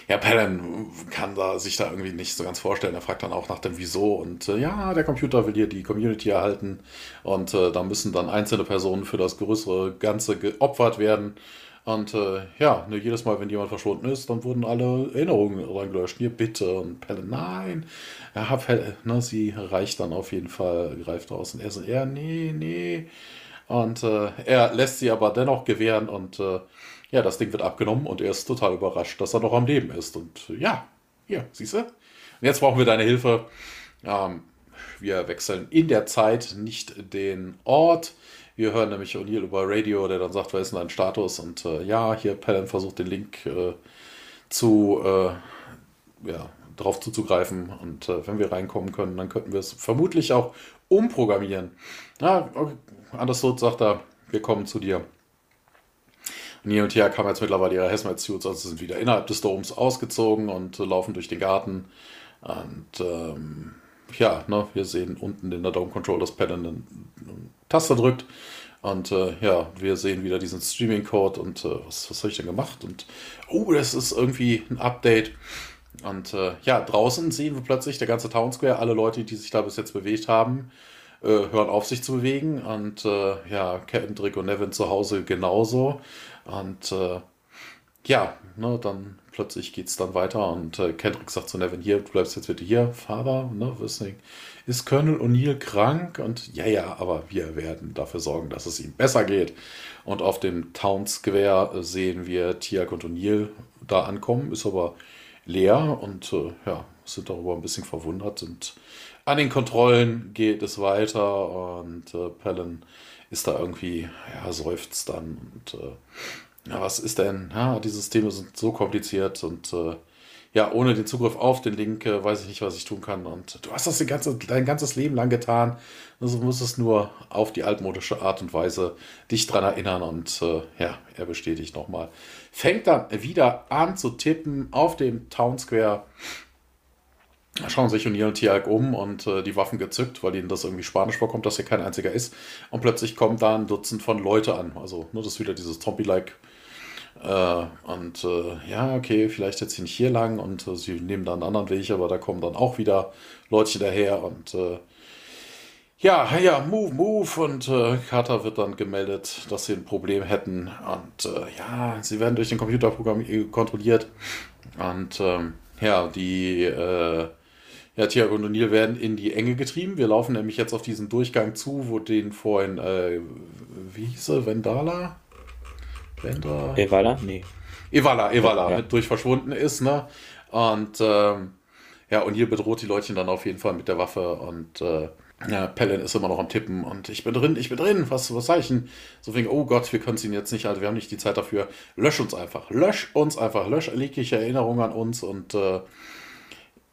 ja, Palin kann da sich da irgendwie nicht so ganz vorstellen. Er fragt dann auch nach dem Wieso und ja, der Computer will hier die Community erhalten und da müssen dann einzelne Personen für das größere Ganze geopfert werden und ja, ne, jedes Mal, wenn jemand verschwunden ist, dann wurden alle Erinnerungen dran gelöscht. Hier, bitte. Und Palin, nein. Ja, Palin, ne, sie reicht dann auf jeden Fall, greift raus und er so, ja, nee. Und er lässt sie aber dennoch gewähren und ja, das Ding wird abgenommen und er ist total überrascht, dass er noch am Leben ist. Und ja, hier, siehst du? Und jetzt brauchen wir deine Hilfe. Wir wechseln in der Zeit nicht den Ort. Wir hören nämlich O'Neill über Radio, der dann sagt, wer ist denn dein Status? Und ja, hier Pelham versucht den Link drauf zuzugreifen. Und wenn wir reinkommen können, dann könnten wir es vermutlich auch umprogrammieren. Ja, okay. Anderstot sagt er, wir kommen zu dir. Und hier und her kamen jetzt mittlerweile ihre Hazmat-Suits, also sind wieder innerhalb des Doms ausgezogen und laufen durch den Garten. Und ja, ne, wir sehen unten in der Dome Control, dass Pelham eine Taste drückt. Und ja, wir sehen wieder diesen Streaming-Code und was habe ich denn gemacht? Und oh, das ist irgendwie ein Update. Und ja, draußen sehen wir plötzlich der ganze Town Square, alle Leute, die sich da bis jetzt bewegt haben, hören auf, sich zu bewegen. Und ja, Kendrick und Nevin zu Hause genauso. Und ja, ne, dann plötzlich geht es dann weiter. Und Kendrick sagt zu Nevin, hier, du bleibst jetzt bitte hier, Father, ne, ist Colonel O'Neill krank? Und ja, aber wir werden dafür sorgen, dass es ihm besser geht. Und auf dem Town Square sehen wir Tiag und O'Neill da ankommen, ist aber leer und ja, sind darüber ein bisschen verwundert. Und an den Kontrollen geht es weiter und Pelham ist da irgendwie, ja, seufzt dann und ja, was ist denn? Ja, die Systeme sind so kompliziert und ja, ohne den Zugriff auf den Link weiß ich nicht, was ich tun kann. Und du hast das dein ganzes Leben lang getan. Also musst es nur auf die altmodische Art und Weise dich dran erinnern. Und ja, er bestätigt nochmal. Fängt dann wieder an zu tippen auf dem Town Square. Schauen sich O'Neill und Tiag um und die Waffen gezückt, weil ihnen das irgendwie spanisch vorkommt, dass hier kein einziger ist. Und plötzlich kommen da ein Dutzend von Leute an. Also nur das ist wieder dieses Zombie-like. Und ja, okay, vielleicht jetzt nicht hier lang und sie nehmen dann einen anderen Weg, aber da kommen dann auch wieder Leute daher und ja, move und Carter wird dann gemeldet, dass sie ein Problem hätten und ja, sie werden durch den Computerprogramm kontrolliert und ja, Tiag und O'Neill werden in die Enge getrieben. Wir laufen nämlich jetzt auf diesen Durchgang zu, wo den vorhin, wie hieß er, Vendala? Evala? Nee. Evala, ja. Mit durch verschwunden ist, ne? Und ja, und hier bedroht die Leutchen dann auf jeden Fall mit der Waffe und ja, Pelham ist immer noch am Tippen und ich bin drin, was sag ich denn? So wegen, oh Gott, wir können es ihnen jetzt nicht, also wir haben nicht die Zeit dafür, lösch jegliche Erinnerung an uns und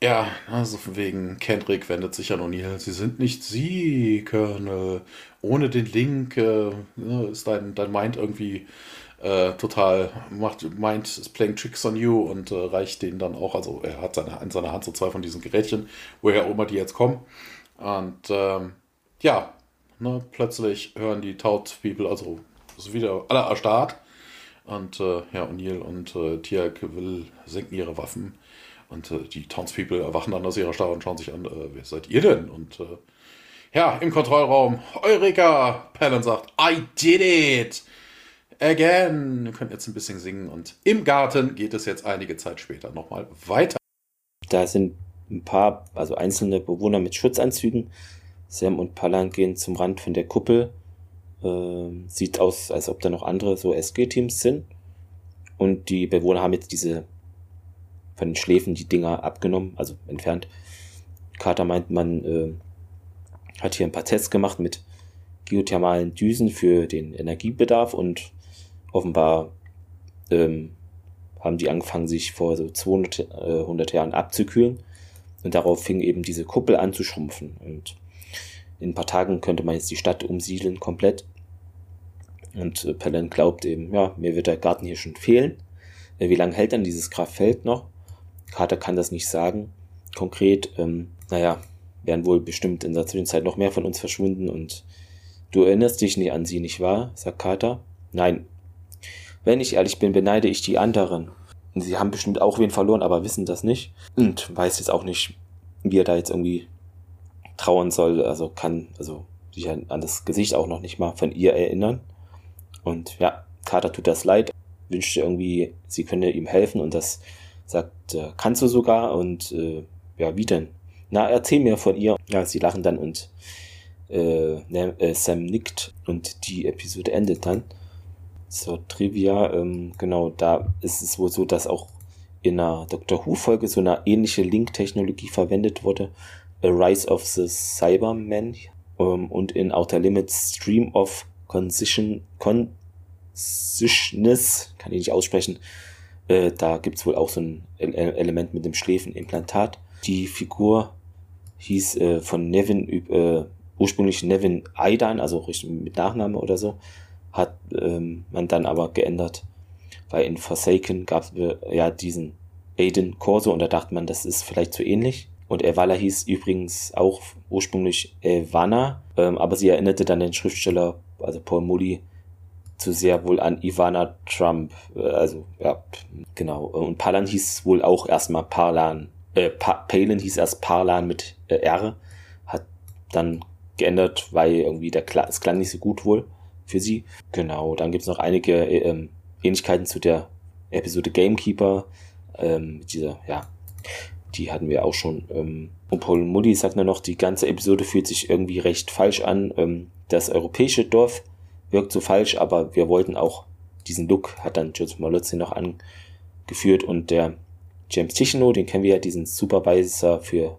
ja, also von wegen, Kendrick wendet sich an O'Neill. Sie sind nicht sie, Colonel. Ohne den Link ist dein Mind irgendwie total, is playing tricks on you und reicht denen dann auch, also er hat in seiner Hand so zwei von diesen Gerätchen, woher auch immer die jetzt kommen. Und ja, ne, plötzlich hören die Taut-People, also ist wieder alle erstarrt. Und ja, O'Neill und Tiag senken ihre Waffen. Und die Townspeople erwachen dann aus ihrer Starre und schauen sich an, wer seid ihr denn? Und ja, im Kontrollraum, Eureka! Pelham sagt, I did it! Again! Wir können jetzt ein bisschen singen und im Garten geht es jetzt einige Zeit später nochmal weiter. Da sind ein paar, also einzelne Bewohner mit Schutzanzügen. Sam und Pelham gehen zum Rand von der Kuppel. Sieht aus, als ob da noch andere so SG-Teams sind. Und die Bewohner haben jetzt diese von den Schläfen die Dinger abgenommen, also entfernt. Carter meint, man hat hier ein paar Tests gemacht mit geothermalen Düsen für den Energiebedarf und offenbar haben die angefangen, sich vor so 200 Jahren abzukühlen und darauf fing eben diese Kuppel an zu schrumpfen und in ein paar Tagen könnte man jetzt die Stadt umsiedeln komplett und Pelham glaubt eben, ja, mir wird der Garten hier schon fehlen. Wie lange hält dann dieses Kraftfeld noch? Carter kann das nicht sagen. Konkret, naja, wären wohl bestimmt in der Zwischenzeit noch mehr von uns verschwunden und du erinnerst dich nicht an sie, nicht wahr? Sagt Carter. Nein. Wenn ich ehrlich bin, beneide ich die anderen. Und sie haben bestimmt auch wen verloren, aber wissen das nicht. Und weiß jetzt auch nicht, wie er da jetzt irgendwie trauern soll. Also kann sich an das Gesicht auch noch nicht mal von ihr erinnern. Und ja, Carter tut das leid. Wünschte irgendwie, sie könne ihm helfen und das sagt, kannst du sogar und ja, wie denn? Na, erzähl mir von ihr. Ja, sie lachen dann und Sam nickt und die Episode endet dann. Zur Trivia, genau, da ist es wohl so, dass auch in einer Doctor Who-Folge so eine ähnliche Link-Technologie verwendet wurde. A Rise of the Cybermen und in Outer Limits Stream of Consciousness, kann ich nicht aussprechen, da gibt es wohl auch so ein Element mit dem Schläfenimplantat. Die Figur hieß von Nevin, ursprünglich Nevin Aidan, also richtig mit Nachname oder so, hat man dann aber geändert, weil in Forsaken gab es ja diesen Aidan Corso und da dachte man, das ist vielleicht so ähnlich. Und Evala hieß übrigens auch ursprünglich Ivana, aber sie erinnerte dann den Schriftsteller, also Paul Mully, zu sehr wohl an Ivana Trump. Also, ja, genau. Und Palan hieß wohl auch erstmal Parlan. Palin hieß erst Parlan mit R, hat dann geändert, weil irgendwie es klang nicht so gut wohl für sie. Genau, dann gibt es noch einige Ähnlichkeiten zu der Episode Gamekeeper. Die hatten wir auch schon. Und Paul Mully sagt mir noch, die ganze Episode fühlt sich irgendwie recht falsch an. Das europäische Dorf wirkt so falsch, aber wir wollten auch diesen Look, hat dann Joseph Malozzi noch angeführt. Und der James Tichino, den kennen wir ja, diesen Supervisor für,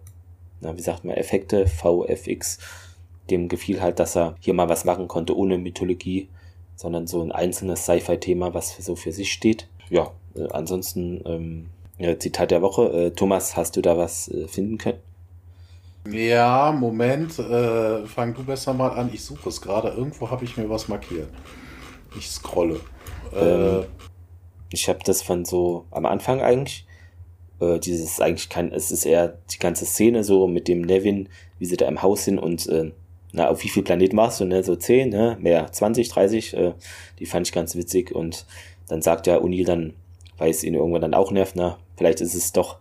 Effekte, VFX. Dem gefiel halt, dass er hier mal was machen konnte ohne Mythologie, sondern so ein einzelnes Sci-Fi-Thema, was so für sich steht. Ja, ansonsten... Zitat der Woche. Thomas, hast du da was finden können? Ja, Moment. Fang du besser mal an. Ich suche es gerade. Irgendwo habe ich mir was markiert. Ich scrolle. Ich habe das von so am Anfang eigentlich. Es ist eher die ganze Szene so mit dem Nevin, wie sie da im Haus sind und auf wie viel Planeten warst du? Ne? So 10, ne? Mehr 20, 30. Die fand ich ganz witzig. Und dann sagt ja O'Neill dann, weil es ihn irgendwann dann auch nervt, vielleicht ist es doch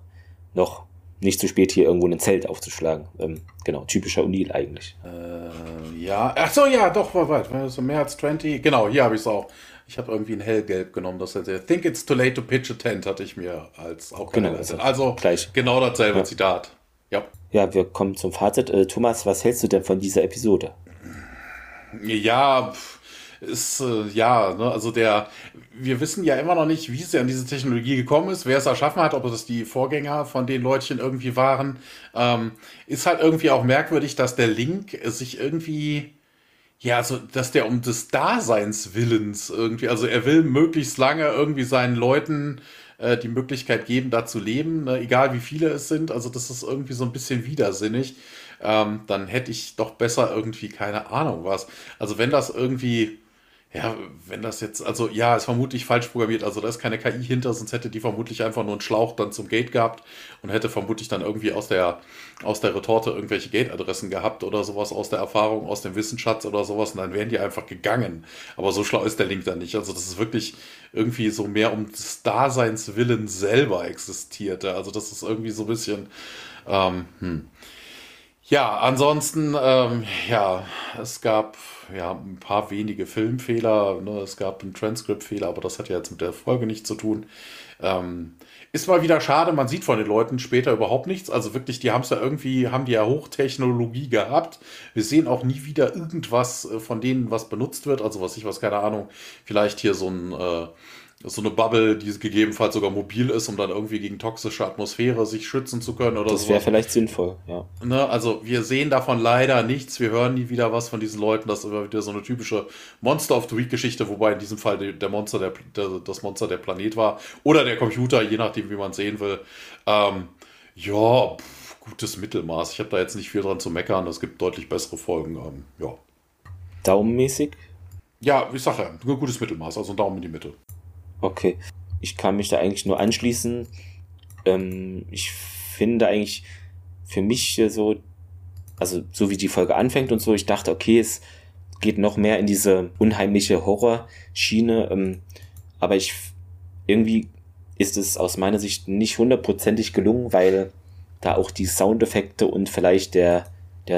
noch nicht zu spät, hier irgendwo ein Zelt aufzuschlagen. Genau, typischer O'Neill eigentlich. War weit. So mehr als 20, genau, hier habe ich es auch. Ich habe irgendwie ein hellgelb genommen, das heißt, I think it's too late to pitch a tent, hatte ich mir als auch genau. Also gleich. Genau dasselbe Zitat. Ja. Ja, wir kommen zum Fazit. Thomas, was hältst du denn von dieser Episode? Ja, wir wissen ja immer noch nicht, wie es ja an diese Technologie gekommen ist, wer es erschaffen hat, ob es die Vorgänger von den Leutchen irgendwie waren. Ist halt irgendwie auch merkwürdig, dass der Link sich irgendwie, dass der um des Daseins Willens irgendwie, also er will möglichst lange irgendwie seinen Leuten die Möglichkeit geben, da zu leben, egal wie viele es sind, also das ist irgendwie so ein bisschen widersinnig. Dann hätte ich doch besser irgendwie keine Ahnung was. Also wenn das irgendwie, ist vermutlich falsch programmiert, also da ist keine KI hinter, sonst hätte die vermutlich einfach nur einen Schlauch dann zum Gate gehabt und hätte vermutlich dann irgendwie aus der Retorte irgendwelche Gate-Adressen gehabt oder sowas aus der Erfahrung, aus dem Wissensschatz oder sowas und dann wären die einfach gegangen. Aber so schlau ist der Link dann nicht. Also das ist wirklich irgendwie so mehr um des Daseins willen selber existierte. Also das ist irgendwie so ein bisschen, Ja, ansonsten, es gab ein paar wenige Filmfehler, ne? Es gab einen Transkriptfehler, aber das hat ja jetzt mit der Folge nichts zu tun. Ist mal wieder schade, man sieht von den Leuten später überhaupt nichts, also wirklich, die haben es ja irgendwie, haben die ja Hochtechnologie gehabt, wir sehen auch nie wieder irgendwas von denen, was benutzt wird, also keine Ahnung, vielleicht hier so eine Bubble, die gegebenenfalls sogar mobil ist, um dann irgendwie gegen toxische Atmosphäre sich schützen zu können oder so. Das wäre vielleicht sinnvoll, ja. Ne? Also wir sehen davon leider nichts, wir hören nie wieder was von diesen Leuten, das ist immer wieder so eine typische Monster of the Week-Geschichte, wobei in diesem Fall das Monster der Planet war oder der Computer, je nachdem, wie man es sehen will. Gutes Mittelmaß. Ich habe da jetzt nicht viel dran zu meckern, es gibt deutlich bessere Folgen. Daumenmäßig? Ja, ich sage ja, ein gutes Mittelmaß, also ein Daumen in die Mitte. Okay, ich kann mich da eigentlich nur anschließen. Ich finde eigentlich für mich so, also so wie die Folge anfängt und so, ich dachte, okay, es geht noch mehr in diese unheimliche Horrorschiene, aber irgendwie ist es aus meiner Sicht nicht hundertprozentig gelungen, weil da auch die Soundeffekte und vielleicht der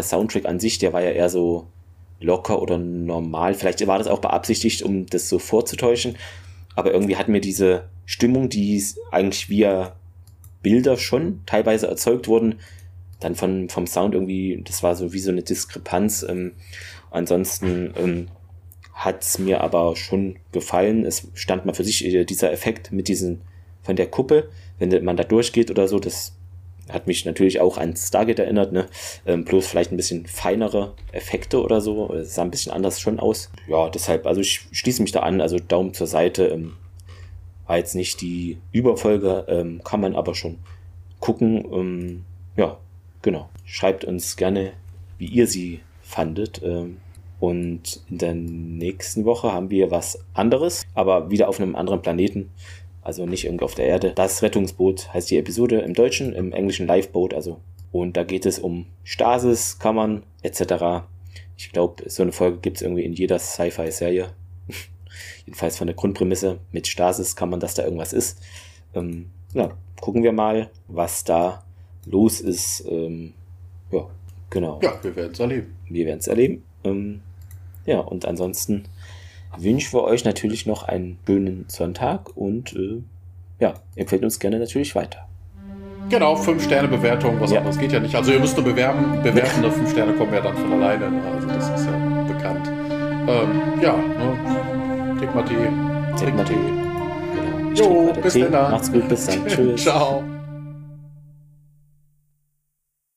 Soundtrack an sich, der war ja eher so locker oder normal. Vielleicht war das auch beabsichtigt, um das so vorzutäuschen. Aber irgendwie hat mir diese Stimmung, die eigentlich via Bilder schon teilweise erzeugt wurden, dann vom Sound irgendwie, das war so wie so eine Diskrepanz. Ansonsten hat es mir aber schon gefallen. Es stand mal für sich dieser Effekt mit diesen von der Kuppel, wenn man da durchgeht oder so, das hat mich natürlich auch an Stargate erinnert, ne? Bloß vielleicht ein bisschen feinere Effekte oder so. Es sah ein bisschen anders schon aus. Ja, deshalb, also ich schließe mich da an, also Daumen zur Seite. War jetzt nicht die Überfolge, kann man aber schon gucken. Ja, genau. Schreibt uns gerne, wie ihr sie fandet. Und in der nächsten Woche haben wir was anderes, aber wieder auf einem anderen Planeten. Also nicht irgendwie auf der Erde. Das Rettungsboot heißt die Episode im Deutschen, im Englischen Lifeboat. Also. Und da geht es um Stasis, Kammern etc. Ich glaube, so eine Folge gibt es irgendwie in jeder Sci-Fi-Serie. Jedenfalls von der Grundprämisse mit Stasis, Kammern, dass da irgendwas ist. Ja, gucken wir mal, was da los ist. Ja, genau. Ja, wir werden es erleben. Ja, und ansonsten wünschen wir euch natürlich noch einen schönen Sonntag und ja, empfehlt uns gerne natürlich weiter. Genau, 5-Sterne-Bewertung, was anderes geht ja nicht. Also ihr müsst nur bewerten, da 5 Sterne kommen ja dann von alleine. Ne? Also das ist ja bekannt. Ja, ne? Tick mal Tee. Genau. Jo, bis dann. Macht's gut, bis dann. Tschüss. Ciao.